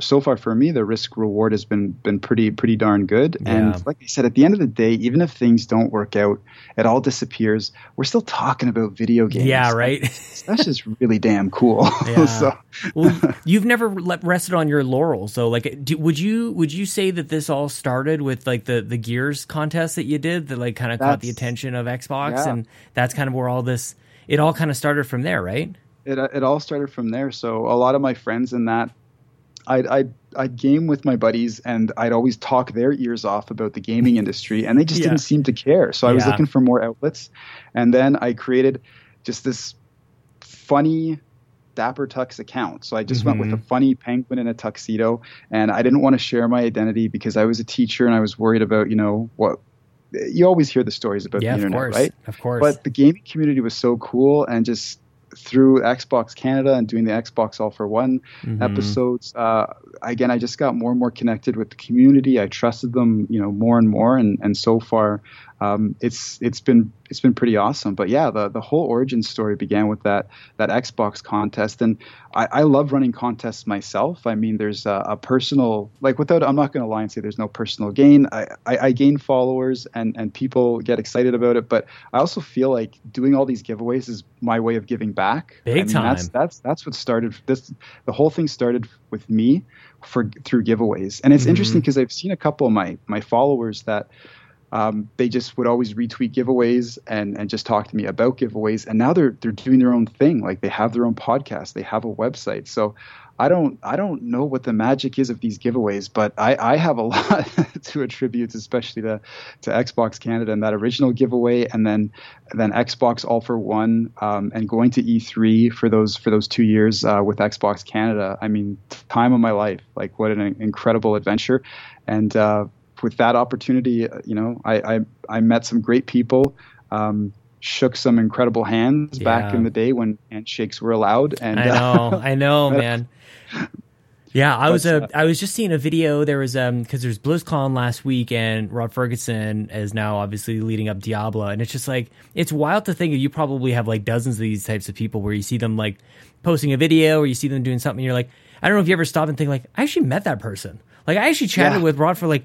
so far for me, the risk reward has been pretty darn good. Yeah. And like I said, at the end of the day, even if things don't work out, it all disappears, we're still talking about video games. Yeah, right. That's just really damn cool. Yeah. So. Well, you've never rested on your laurels. So, would you say that this all started with the Gears contest that you did that kind of caught the attention of Xbox, and that's kind of where it all started from there, right? It all started from there. So a lot of my friends in that. I'd game with my buddies, and I'd always talk their ears off about the gaming industry, and they just didn't seem to care. So I was looking for more outlets, and then I created just this funny Dapper Tux account. So I just went with a funny penguin in a tuxedo, and I didn't want to share my identity because I was a teacher and I was worried about, what. You always hear the stories about the internet, right? Of course. But the gaming community was so cool, and just through Xbox Canada and doing the Xbox All for One episodes, again, I just got more and more connected with the community. I trusted them, more and more, and so far, it's been pretty awesome. But yeah, the whole origin story began with that Xbox contest, and I love running contests myself. I mean, there's a personal, I'm not going to lie and say there's no personal gain. I gain followers, and people get excited about it, but I also feel like doing all these giveaways is my way of giving back. Big time. That's what started this. The whole thing started with me through giveaways, and it's interesting because I've seen a couple of my followers that. They just would always retweet giveaways and just talk to me about giveaways. And now they're doing their own thing. Like, they have their own podcast, they have a website. So I don't know what the magic is of these giveaways, but I have a lot to attribute, especially to Xbox Canada and that original giveaway, and then Xbox All for One, and going to E3 for those 2 years with Xbox Canada. I mean, time of my life. Like, what an incredible adventure. And with that opportunity, I met some great people, shook some incredible hands back in the day when handshakes were allowed. And I know, man. Yeah, I was just seeing a video. There was because there's BlizzCon last week, and Rod Ferguson is now obviously leading up Diablo, and it's just it's wild to think you probably have dozens of these types of people where you see them posting a video, or you see them doing something. And you're I don't know if you ever stop and think I actually met that person. I actually chatted with Rod for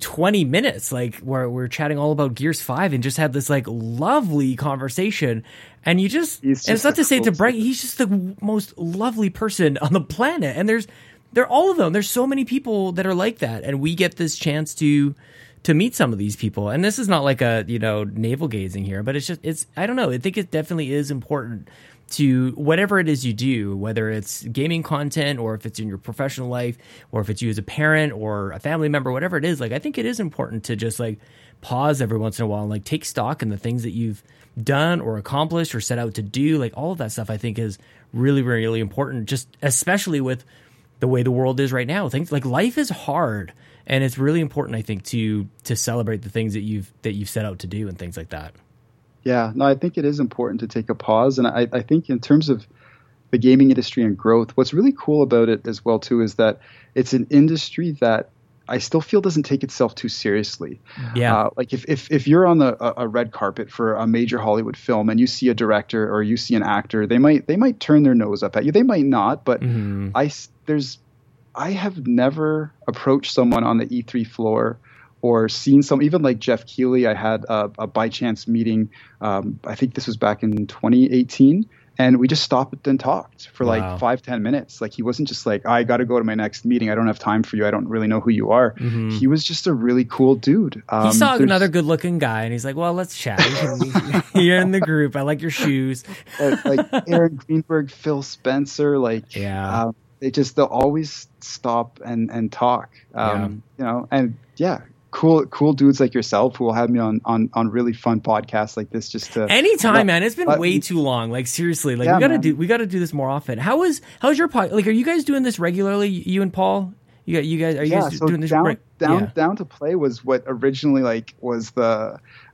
20 minutes, where we're chatting all about Gears 5 and just had this lovely conversation. And you just and it's not to say it's a bright, he's just the most lovely person on the planet. And they're all of them. There's so many people that are like that. And we get this chance to meet some of these people. And this is not a, navel gazing here, but it's just, I don't know. I think it definitely is important to whatever it is you do, whether it's gaming content or if it's in your professional life or if it's you as a parent or a family member, whatever it is, I think it is important to just pause every once in a while and take stock in the things that you've done or accomplished or set out to do. All of that stuff I think is really, really important, just especially with the way the world is right now. Things like life is hard, and it's really important, I think, to celebrate the things that you've set out to do and things like that. Yeah, no, I think it is important to take a pause. And I think in terms of the gaming industry and growth, what's really cool about it as well, too, is that it's an industry that I still feel doesn't take itself too seriously. Yeah. Like if you're on a red carpet for a major Hollywood film and you see a director or you see an actor, they might turn their nose up at you. They might not, but I have never approached someone on the E3 floor or seen some, even like Jeff Keighley. I had a by chance meeting. I think this was back in 2018. And we just stopped and talked for like 5-10 minutes. Like, he wasn't just like, I got to go to my next meeting, I don't have time for you, I don't really know who you are. Mm-hmm. He was just a really cool dude. He saw another good looking guy and he's like, well, let's chat. You're in the group. I like your shoes. Like Aaron Greenberg, Phil Spencer, like, yeah. They'll always stop and talk, you know, and yeah. Cool dudes like yourself who will have me on really fun podcasts like this. Just to anytime, man. It's been way too long. Like, seriously, like, yeah, we gotta do this more often. How's your pod? Like, are you guys doing this regularly? You and Paul? You guys doing this? Down to Play was what originally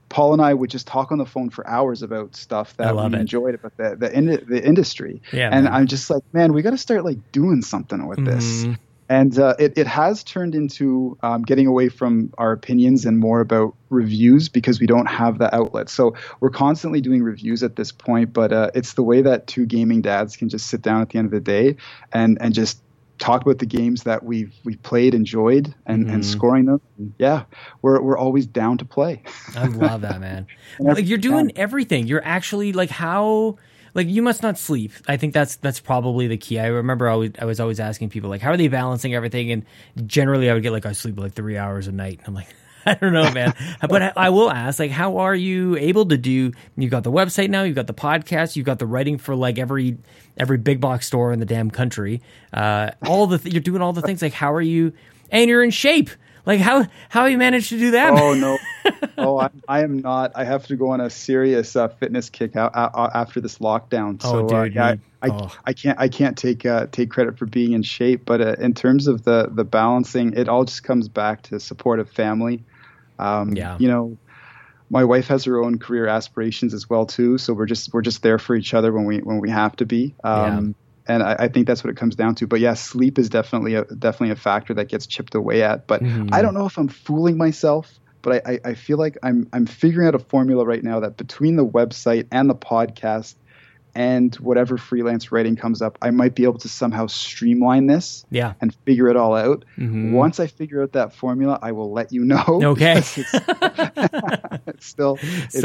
Paul and I would just talk on the phone for hours about stuff that we enjoyed about the industry. Yeah, and man. I'm just like, man, we gotta start like doing something with this. And it has turned into getting away from our opinions and more about reviews, because we don't have the outlet. So we're constantly doing reviews at this point, but it's the way that two gaming dads can just sit down at the end of the day and just talk about the games that we've played, enjoyed, and scoring them. And yeah, we're always down to play. I love that, man. Like, you're doing everything. You're actually like, how... Like, you must not sleep. I think that's probably the key. I remember I was always asking people, like, how are they balancing everything? And generally I would get like, I sleep like 3 hours a night. And I'm like, I don't know, man. But I will ask, like, how are you able to do, you've got the website now, you've got the podcast, you've got the writing for like every big box store in the damn country. You're doing all the things. Like, how are you, and you're in shape. Like, how you managed to do that? Oh, no. I am not. I have to go on a serious fitness kick out after this lockdown. So, dude. I can't take credit for being in shape. But in terms of the balancing, it all just comes back to supportive family. You know, my wife has her own career aspirations as well, too. So we're just there for each other when we have to be. And I think that's what it comes down to. But yeah, sleep is definitely a factor that gets chipped away at. But I don't know if I'm fooling myself, but I feel like I'm figuring out a formula right now that between the website and the podcast and whatever freelance writing comes up, I might be able to somehow streamline this and figure it all out. Mm-hmm. Once I figure out that formula, I will let you know. Okay. It's still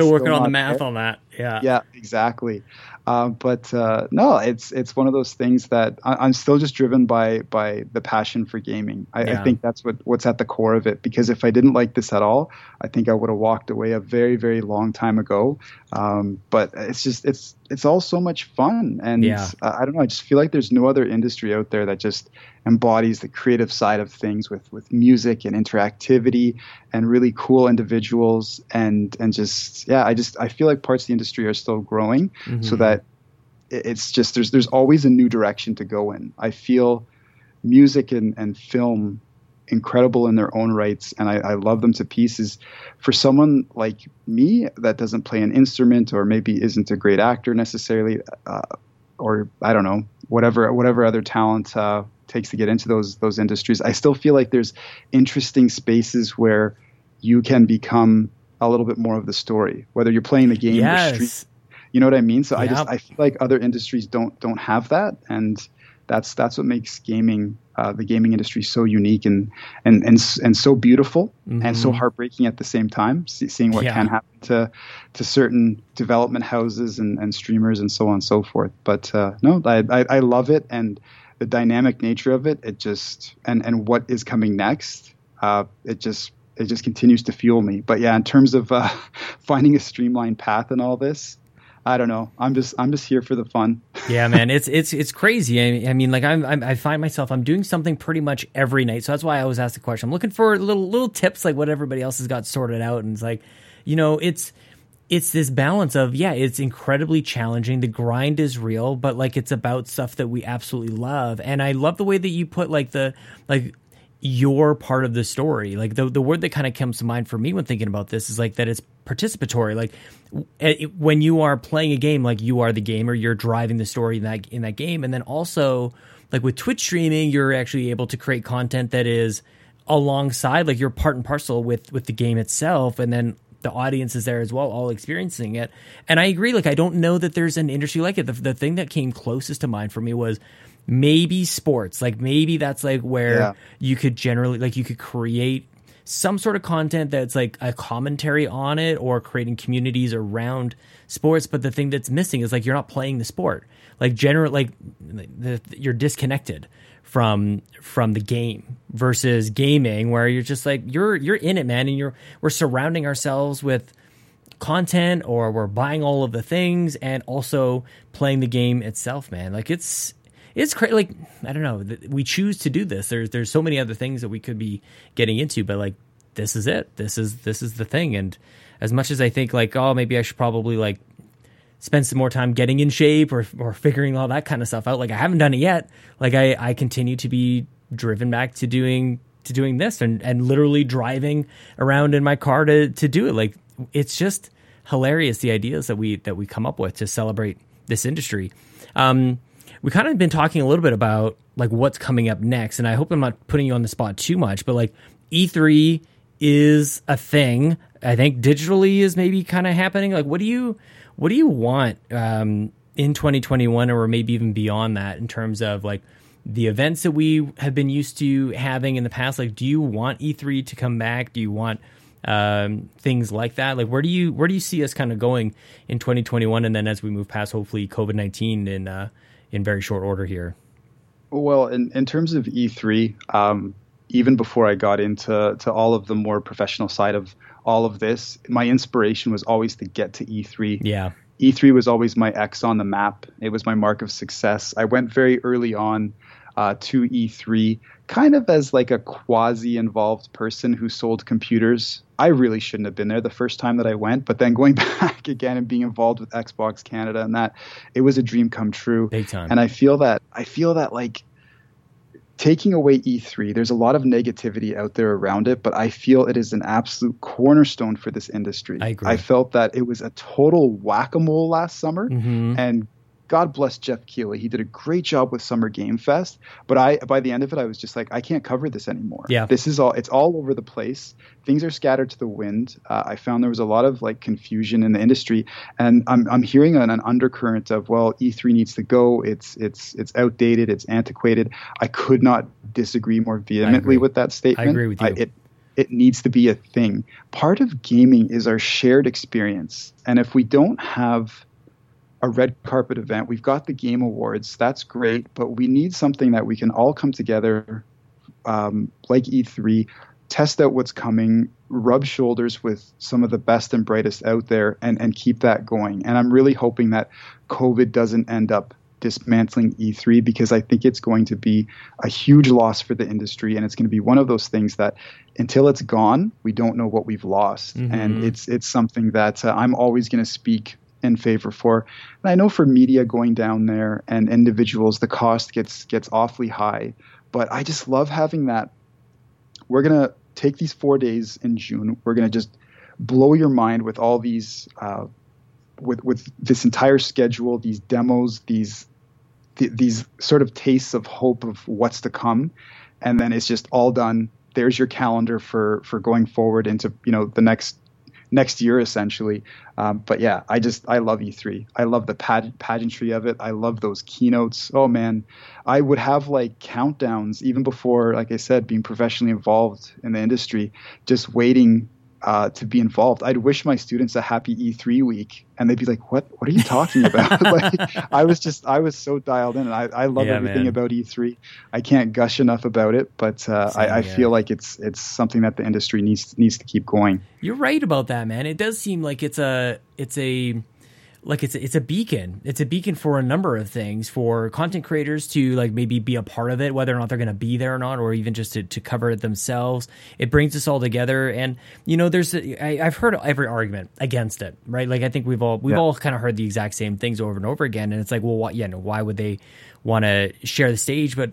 working on the math on that. Yeah. Yeah, exactly. But no, it's one of those things that I'm still just driven by the passion for gaming. I think that's what's at the core of it, because if I didn't like this at all, I think I would have walked away a very, very long time ago. But it's just, it's all so much fun. And I don't know, I just feel like there's no other industry out there that just embodies the creative side of things with music and interactivity and really cool individuals and just, yeah, I feel like parts of the industry are still growing, so that it's just, there's always a new direction to go in. I feel music and film incredible in their own rights, and I love them to pieces. For someone like me that doesn't play an instrument or maybe isn't a great actor necessarily, or I don't know, whatever other talent takes to get into those industries, I still feel like there's interesting spaces where you can become a little bit more of the story, whether you're playing the game or street. You know what I mean? So I feel like other industries don't have that, and that's what makes gaming, the gaming industry, so unique and so beautiful and so heartbreaking at the same time, seeing what can happen to certain development houses and streamers and so on and so forth. But no, I love it, and the dynamic nature of it, it just, and what is coming next, it just continues to fuel me. But yeah, in terms of finding a streamlined path in all this, I don't know. I'm just here for the fun. Yeah, man. It's crazy. I mean, like, I find myself, I'm doing something pretty much every night. So that's why I always ask the question. I'm looking for little tips, like what everybody else has got sorted out. And it's like, you know, it's, it's this balance of, yeah, it's incredibly challenging. The grind is real, but like it's about stuff that we absolutely love. And I love the way that you put like the, like your part of the story, like the word that kind of comes to mind for me when thinking about this is like that it's participatory. Like when you are playing a game, like you are the gamer, you're driving the story in that game. And then also like with Twitch streaming, you're actually able to create content that is alongside, like you're part and parcel with the game itself. And then the audience is there as well, all experiencing it. And I agree. Like, I don't know that there's an industry like it. The thing that came closest to mind for me was maybe sports. Like maybe that's like where you could generally, like you could create some sort of content that's like a commentary on it or creating communities around sports. But the thing that's missing is like, you're not playing the sport. Like generally, like you're disconnected from the game versus gaming, where you're just like you're in it, man, and we're surrounding ourselves with content, or we're buying all of the things and also playing the game itself, man. Like it's crazy. Like I don't know, we choose to do this. There's so many other things that we could be getting into, but like this is it. This is the thing. And as much as I think like, oh, maybe I should probably like spend some more time getting in shape or figuring all that kind of stuff out. Like I haven't done it yet. Like I continue to be driven back to doing this and literally driving around in my car to do it. Like it's just hilarious, the ideas that we come up with to celebrate this industry. We kind of been talking a little bit about like what's coming up next, and I hope I'm not putting you on the spot too much, but like E3 is a thing. I think digitally is maybe kind of happening. Like what do you want in 2021, or maybe even beyond that, in terms of like the events that we have been used to having in the past? Like, do you want E3 to come back? Do you want things like that? Like, where do you see us kind of going in 2021? And then as we move past, hopefully, COVID-19 in very short order here. Well, in terms of E3, even before I got into all of the more professional side of all of this, my inspiration was always to get to E3. Yeah. E3 was always my X on the map. It was my mark of success. I went very early on to E3, kind of as like a quasi-involved person who sold computers. I really shouldn't have been there the first time that I went, but then going back again and being involved with Xbox Canada and that, it was a dream come true. Big time. And I feel that like taking away E3, there's a lot of negativity out there around it, but I feel it is an absolute cornerstone for this industry. I agree. I felt that it was a total whack-a-mole last summer, and God bless Jeff Keighley. He did a great job with Summer Game Fest, but by the end of it, I was just like, I can't cover this anymore. Yeah. This is all, it's all over the place. Things are scattered to the wind. I found there was a lot of like confusion in the industry, and I'm hearing an undercurrent of, well, E3 needs to go. It's outdated. It's antiquated. I could not disagree more vehemently with that statement. I agree with you. It needs to be a thing. Part of gaming is our shared experience, and if we don't have a red carpet event, we've got the Game Awards. That's great, but we need something that we can all come together, like E3. Test out what's coming, rub shoulders with some of the best and brightest out there, and keep that going. And I'm really hoping that COVID doesn't end up dismantling E3, because I think it's going to be a huge loss for the industry, and it's going to be one of those things that until it's gone, we don't know what we've lost. Mm-hmm. And it's something that I'm always going to speak in favor for. And I know for media going down there and individuals, the cost gets awfully high, but I just love having that. We're going to take these 4 days in June. We're going to just blow your mind with all these, with this entire schedule, these demos, these sort of tastes of hope of what's to come. And then it's just all done. There's your calendar for going forward into, the next year, essentially. But yeah, I love E3. I love the pageantry of it. I love those keynotes. Oh man, I would have like countdowns even before, like I said, being professionally involved in the industry, just waiting to be involved. I'd wish my students a happy E3 week, and they'd be like, what are you talking about? I was so dialed in, and I love everything, man, about E3. I can't gush enough about it, but I feel like it's something that the industry needs to keep going. You're right about that, man. It does seem like it's a like it's a beacon. It's a beacon for a number of things, for content creators to like maybe be a part of it, whether or not they're going to be there or not, or even just to cover it themselves. It brings us all together. And, you know, I've heard every argument against it, right? Like I think we've all kind of heard the exact same things over and over again. And it's like, well, why would they want to share the stage? But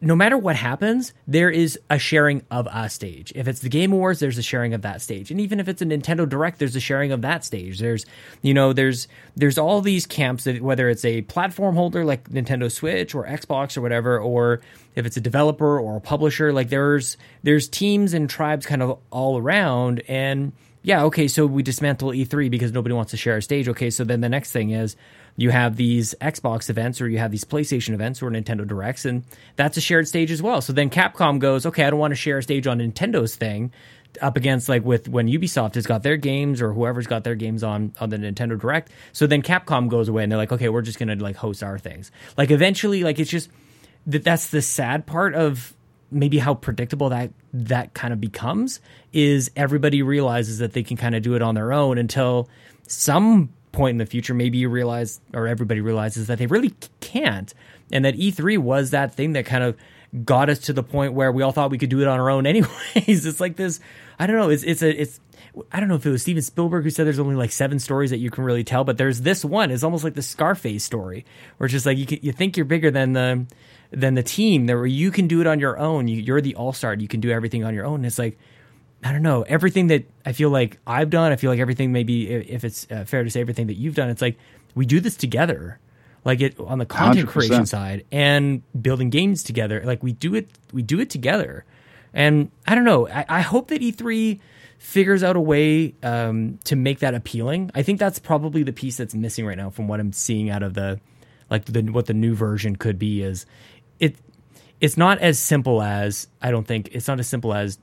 no matter what happens, there is a sharing of a stage. If it's the Game Awards, there's a sharing of that stage. And even if it's a Nintendo Direct, there's a sharing of that stage. There's, you know, there's all these camps, that whether it's a platform holder like Nintendo Switch or Xbox or whatever, or if it's a developer or a publisher, like there's teams and tribes kind of all around. And yeah, okay, so we dismantle E3 because nobody wants to share a stage. Okay, so then the next thing is, you have these Xbox events, or you have these PlayStation events, or Nintendo Directs, and that's a shared stage as well. So then Capcom goes, okay, I don't want to share a stage on Nintendo's thing up against like with when Ubisoft has got their games or whoever's got their games on the Nintendo Direct. So then Capcom goes away and they're like, okay, we're just going to like host our things. Like eventually, like it's just that's the sad part of maybe how predictable that kind of becomes, is everybody realizes that they can kind of do it on their own until some point in the future maybe you realize, or everybody realizes, that they really can't, and that E3 was that thing that kind of got us to the point where we all thought we could do it on our own anyways. It's like this, I don't know, it's I don't know if it was Steven Spielberg who said there's only like 7 stories that you can really tell, but there's this one. It's almost like the Scarface story, where it's just like you think you're bigger than the team, that where you can do it on your own, you're the all-star, you can do everything on your own. And it's like, I don't know, everything that I feel like I've done, I feel like everything, maybe if it's fair to say everything that you've done, it's like we do this together, like it on the content 100%. Creation side and building games together. Like we do it together. And I don't know, I hope that E3 figures out a way to make that appealing. I think that's probably the piece that's missing right now from what I'm seeing out of the, like the, what the new version could be is it's not as simple as, I don't think it's not as simple as,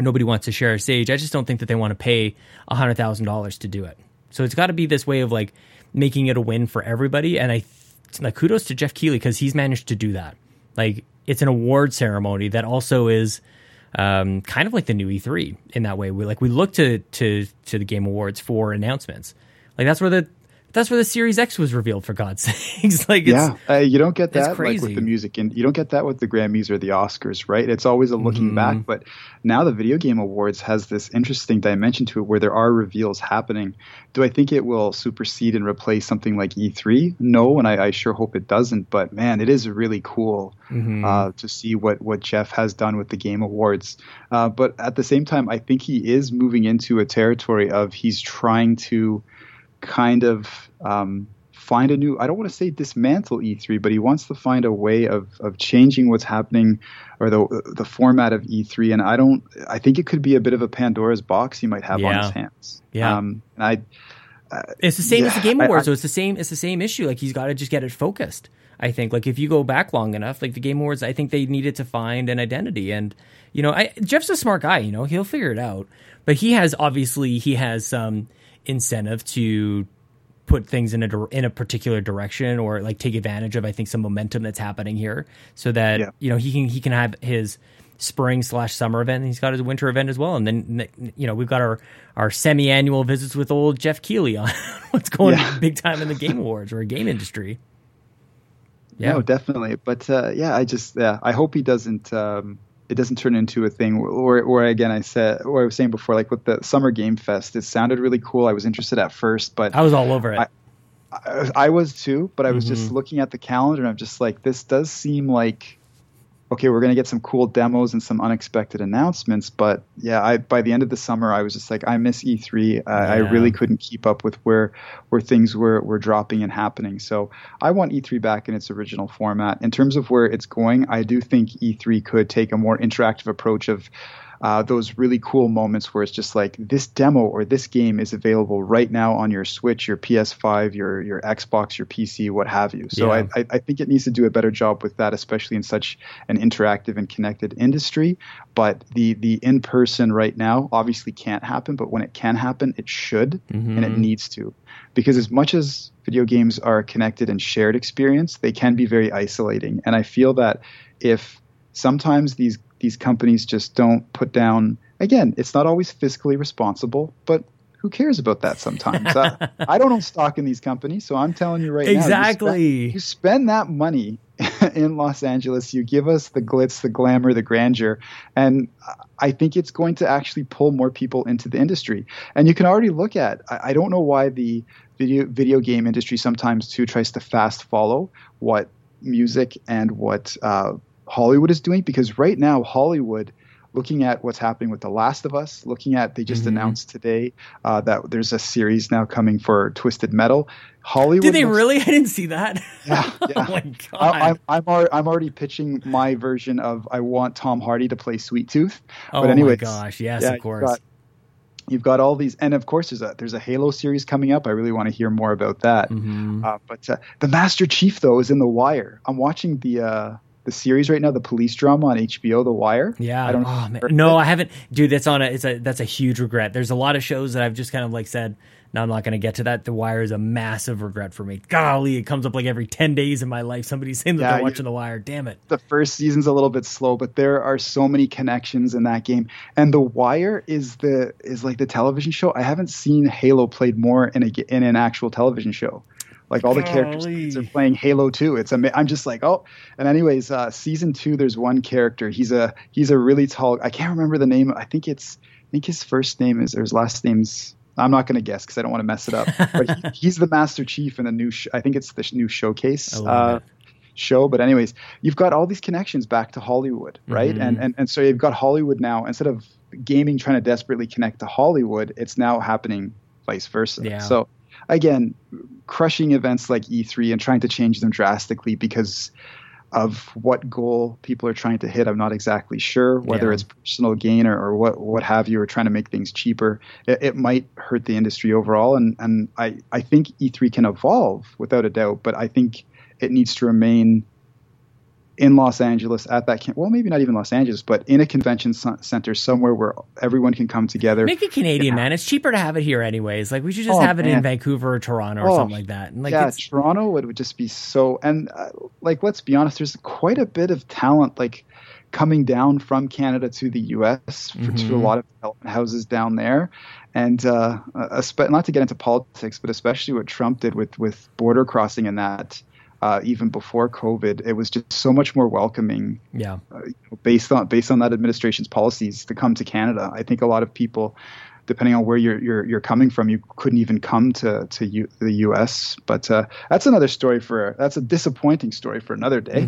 nobody wants to share a stage. I just don't think that they want to pay $100,000 to do it. So it's got to be this way of like making it a win for everybody. And like kudos to Jeff Keighley, because he's managed to do that. Like it's an award ceremony that also is kind of like the new E3 in that way. We look to the Game Awards for announcements. Like that's where the Series X was revealed, for God's sakes. Like, you don't get that like with the music, and you don't get that with the Grammys or the Oscars, right? It's always a looking back, but now the Video Game Awards has this interesting dimension to it where there are reveals happening. Do I think it will supersede and replace something like E3? No, and I sure hope it doesn't, but man, it is really cool to see what Jeff has done with the Game Awards. But at the same time, I think he is moving into a territory of he's trying to kind of find a new, I don't want to say dismantle E3, but he wants to find a way of changing what's happening, or the format of E3. And I think it could be a bit of a Pandora's box he might have on his hands. Yeah. It's the same as the Game Awards. So it's the same issue. Like he's got to just get it focused. I think, like, if you go back long enough, like the Game Awards, I think they needed to find an identity. And, you know, Jeff's a smart guy, you know, he'll figure it out, but he has some incentive to put things in a particular direction, or like take advantage of, I think, some momentum that's happening here, so that you know he can have his spring/summer event, and he's got his winter event as well. And then, you know, we've got our semi-annual visits with old Jeff Keighley on what's going on big time in the Game Awards or game industry. Yeah, no, definitely. But I hope he doesn't. It doesn't turn into a thing where again, I was saying before, like with the Summer Game Fest, it sounded really cool. I was interested at first, but I was all over it. I was too, but I was just looking at the calendar, and I'm just like, this does seem like, okay, we're going to get some cool demos and some unexpected announcements. But yeah, by the end of the summer, I was just like, I miss E3. I really couldn't keep up with where things were dropping and happening. So I want E3 back in its original format. In terms of where it's going, I do think E3 could take a more interactive approach of those really cool moments where it's just like, this demo or this game is available right now on your Switch, your PS5, your Xbox, your PC, what have you. So I think it needs to do a better job with that, especially in such an interactive and connected industry. But the in-person right now obviously can't happen, but when it can happen, it should and it needs to. Because as much as video games are a connected and shared experience, they can be very isolating. And I feel that if sometimes these companies just don't put down, again, it's not always fiscally responsible, but who cares about that sometimes? I don't own stock in these companies, so I'm telling you right now. You spend that money in Los Angeles, you give us the glitz, the glamour, the grandeur, and I think it's going to actually pull more people into the industry. And you can already look at, I don't know why the video game industry sometimes too tries to fast follow what music and what Hollywood is doing, because right now Hollywood, looking at what's happening with The Last of Us, looking at they just announced today that there's a series now coming for Twisted Metal. Hollywood. Did they really? I didn't see that. Yeah. Oh my God. I'm already pitching my version of I want Tom Hardy to play Sweet Tooth. Oh, but anyways, my gosh. Yes, yeah, of course. You've got all these, and of course there's a Halo series coming up. I really want to hear more about that. Mm-hmm. But the Master Chief though is in The Wire. I'm watching the series right now, the police drama on HBO, The Wire. Yeah. I don't know. No, I haven't, dude. That's a huge regret. There's a lot of shows that I've just kind of like said, no, I'm not going to get to that. The Wire is a massive regret for me. Golly, it comes up like every 10 days in my life. Somebody's saying that they're watching The Wire. Damn it. The first season's a little bit slow, but there are so many connections in that game. And The Wire is like the television show. I haven't seen Halo played more in an actual television show. Like all the characters are playing Halo 2. I'm just like, oh. And anyways, season 2, there's one character. He's a really tall. I can't remember the name. I think his first name is, or his last name's. I'm not going to guess because I don't want to mess it up. But he's the Master Chief in the new. I think it's the new Showcase show. But anyways, you've got all these connections back to Hollywood, right? Mm-hmm. And so you've got Hollywood now. Instead of gaming trying to desperately connect to Hollywood, it's now happening vice versa. Yeah. So. Again, crushing events like E3 and trying to change them drastically because of what goal people are trying to hit. I'm not exactly sure whether it's personal gain or what have you, or trying to make things cheaper. It might hurt the industry overall. And I think E3 can evolve without a doubt, but I think it needs to remain in Los Angeles at that camp. Well, maybe not even Los Angeles, but in a convention center somewhere where everyone can come together. Make it Canadian, man. It's cheaper to have it here anyways. Like we should just have it in Vancouver or Toronto or something like that. And like Toronto would just be so, and like, let's be honest, there's quite a bit of talent, like coming down from Canada to the US to a lot of development houses down there. And not to get into politics, but especially what Trump did with border crossing and that, even before COVID, it was just so much more welcoming. Yeah, based on that administration's policies to come to Canada. I think a lot of people, depending on where you're coming from, you couldn't even come to the U.S. But that's another story that's a disappointing story for another day.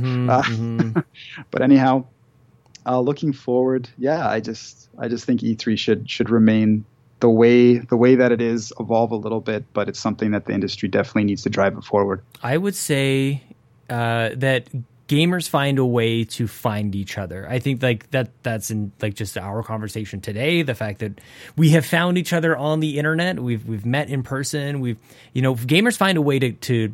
But anyhow, looking forward, I just think E3 should remain the way that it is, evolve a little bit, but it's something that the industry definitely needs to drive it forward. I would say that gamers find a way to find each other. I think like that's in like just our conversation today, the fact that we have found each other on the internet, we've met in person, gamers find a way to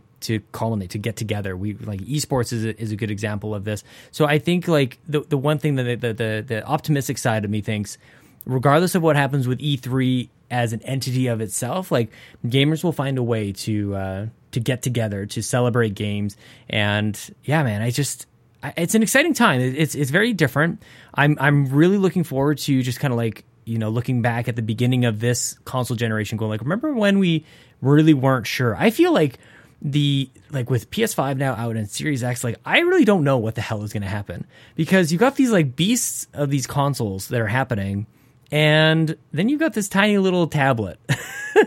culminate, to get together. We like esports is a good example of this. So I think like the one thing that the optimistic side of me thinks, regardless of what happens with E3 as an entity of itself, like gamers will find a way to get together, to celebrate games. And yeah, man, it's an exciting time. It's very different. I'm really looking forward to just kind of like, looking back at the beginning of this console generation going like, remember when we really weren't sure? I feel like with PS5 now out and Series X, like I really don't know what the hell is going to happen, because you've got these like beasts of these consoles that are happening. And then you've got this tiny little tablet,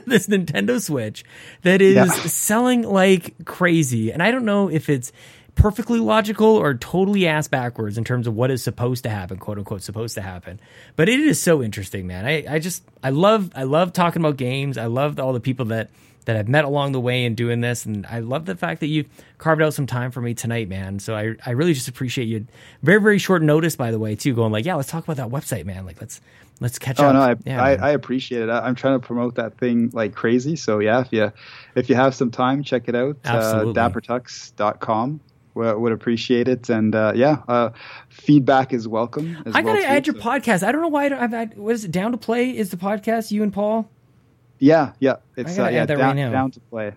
this Nintendo Switch that is selling like crazy. And I don't know if it's perfectly logical or totally ass backwards in terms of what is supposed to happen, quote unquote, supposed to happen. But it is so interesting, man. I love talking about games. I love all the people that I've met along the way in doing this. And I love the fact that you've carved out some time for me tonight, man. So I really just appreciate you. Very, very short notice, by the way, too, going like, yeah, let's talk about that website, man. Like, let's catch up. No, I appreciate it. I'm trying to promote that thing like crazy. So yeah, if you have some time, check it out. DapperTux.com. Would appreciate it. And feedback is welcome. I got to add your podcast. I don't know why what is it? Down to Play is the podcast, you and Paul? Yeah. It's down to Play.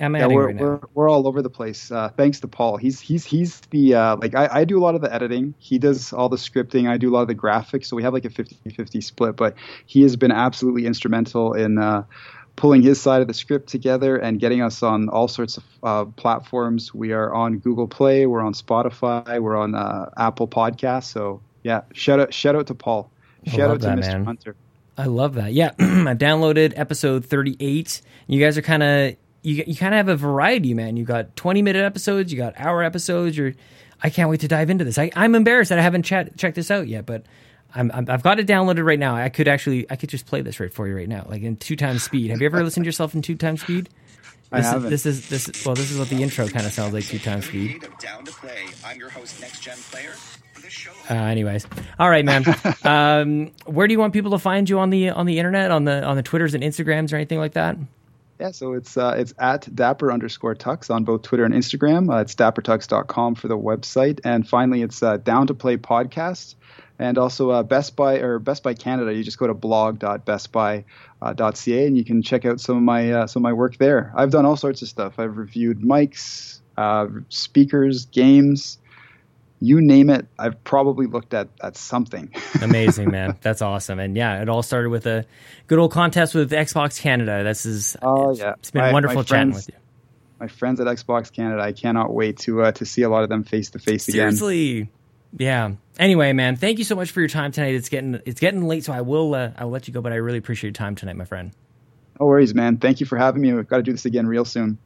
I'm adding right now. We're all over the place. Thanks to Paul. He's the like I do a lot of the editing. He does all the scripting. I do a lot of the graphics. So we have like a 50-50 split. But he has been absolutely instrumental in pulling his side of the script together and getting us on all sorts of platforms. We are on Google Play. We're on Spotify. We're on Apple Podcasts. So yeah, shout out to Paul. Shout out to Mr. Hunter. I love that. Yeah, I've downloaded episode 38. You guys are kind of you kind of have a variety, man. You got 20-minute episodes. You got hour episodes. I can't wait to dive into this. I'm embarrassed that I haven't checked this out yet, but I've got it downloaded right now. I could just play this right for you right now, like in 2x speed. Have you ever listened to yourself in 2x speed? I haven't. This is what the intro kind of sounds like, 2x speed. Down to Play. I'm your host, Next Gen Player. Anyways, all right, man. Where do you want people to find you on the internet, on the Twitters and Instagrams or anything like that? Yeah, so it's at Dapper_Tux on both Twitter and Instagram. It's DapperTux.com for the website, and finally, it's Down to Play podcast, and also Best Buy Canada. You just go to blog.bestbuy.ca and you can check out some of my work there. I've done all sorts of stuff. I've reviewed mics, speakers, games. You name it, I've probably looked at something. Amazing, man. That's awesome. And yeah, it all started with a good old contest with Xbox Canada. It's been wonderful chatting with you. My friends at Xbox Canada, I cannot wait to see a lot of them face-to-face again. Seriously. Yeah. Anyway, man, thank you so much for your time tonight. It's getting late, so I'll let you go, but I really appreciate your time tonight, my friend. No worries, man. Thank you for having me. We've got to do this again real soon.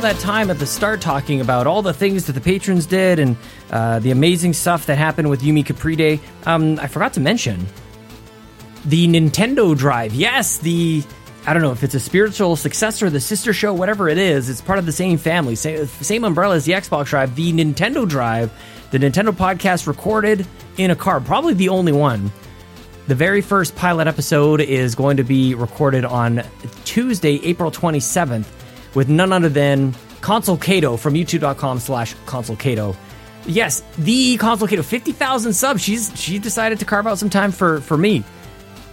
That time at the start talking about all the things that the patrons did and the amazing stuff that happened with Yumi Capri Day. I forgot to mention the Nintendo Drive. Yes, I don't know if it's a spiritual successor, the sister show, whatever it is. It's part of the same family, same umbrella as the Xbox Drive. The Nintendo Drive, the Nintendo podcast recorded in a car, probably the only one. The very first pilot episode is going to be recorded on Tuesday, April 27th. With none other than Console Kato from youtube.com/Console Kato. Yes, the Console Kato, 50,000 subs. She decided to carve out some time for me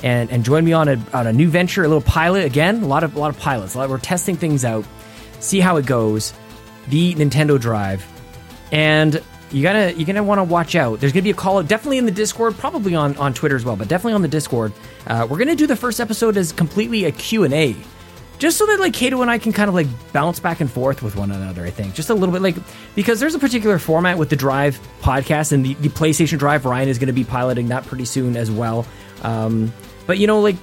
and join me on a new venture, a little pilot again. A lot of pilots. We're testing things out, see how it goes. The Nintendo Drive, and you're gonna want to watch out. There's gonna be a call out definitely in the Discord, probably on Twitter as well, but definitely on the Discord. We're gonna do the first episode as completely a Q&A. Just so that, like, Kato and I can kind of, like, bounce back and forth with one another, I think. Just a little bit, like, because there's a particular format with the Drive podcast and the PlayStation Drive. Ryan is going to be piloting that pretty soon as well. But, you know, like,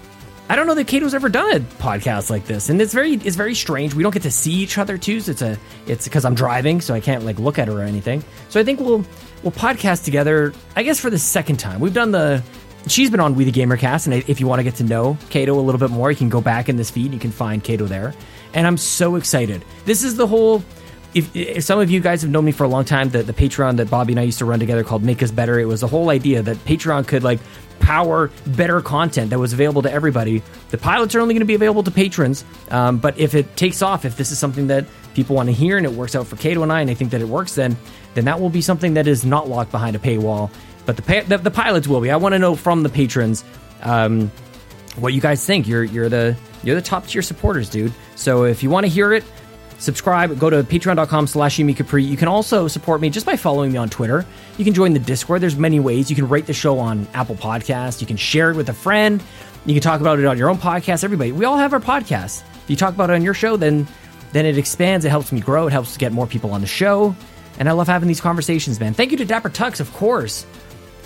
I don't know that Kato's ever done a podcast like this. And it's very strange. We don't get to see each other, too. So it's because I'm driving, so I can't, like, look at her or anything. So I think we'll podcast together, I guess, for the second time. We've done the... She's been on We The Gamercast, and if you want to get to know Kato a little bit more, you can go back in this feed. You can find Kato there, and I'm so excited. This is the whole... If some of you guys have known me for a long time, the Patreon that Bobby and I used to run together called Make Us Better, it was the whole idea that Patreon could, like, power better content that was available to everybody. The pilots are only going to be available to patrons, but if it takes off, if this is something that people want to hear and it works out for Kato and I, and I think that it works, then that will be something that is not locked behind a paywall. But the pilots will be. I want to know from the patrons what you guys think. You're the top tier supporters, dude. So if you want to hear it, subscribe. Go to patreon.com/YumiCapri. You can also support me just by following me on Twitter. You can join the Discord. There's many ways. You can rate the show on Apple Podcasts. You can share it with a friend. You can talk about it on your own podcast. Everybody, we all have our podcasts. If you talk about it on your show, then it expands. It helps me grow. It helps get more people on the show. And I love having these conversations, man. Thank you to Dapper Tux, of course.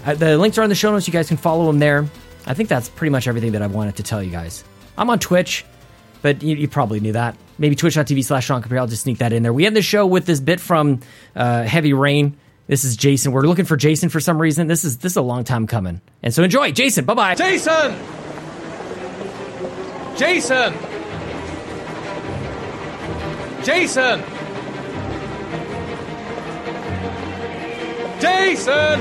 The links are in the show notes. You guys can follow them there. I think that's pretty much everything that I wanted to tell you guys. I'm on Twitch, but you probably knew that. Maybe twitch.tv/Sean Capri. I'll just sneak that in there. We end the show with this bit from Heavy Rain. This is Jason. We're looking for Jason for some reason. This is a long time coming. And so enjoy. Jason, bye-bye. Jason! Jason! Jason! Jason!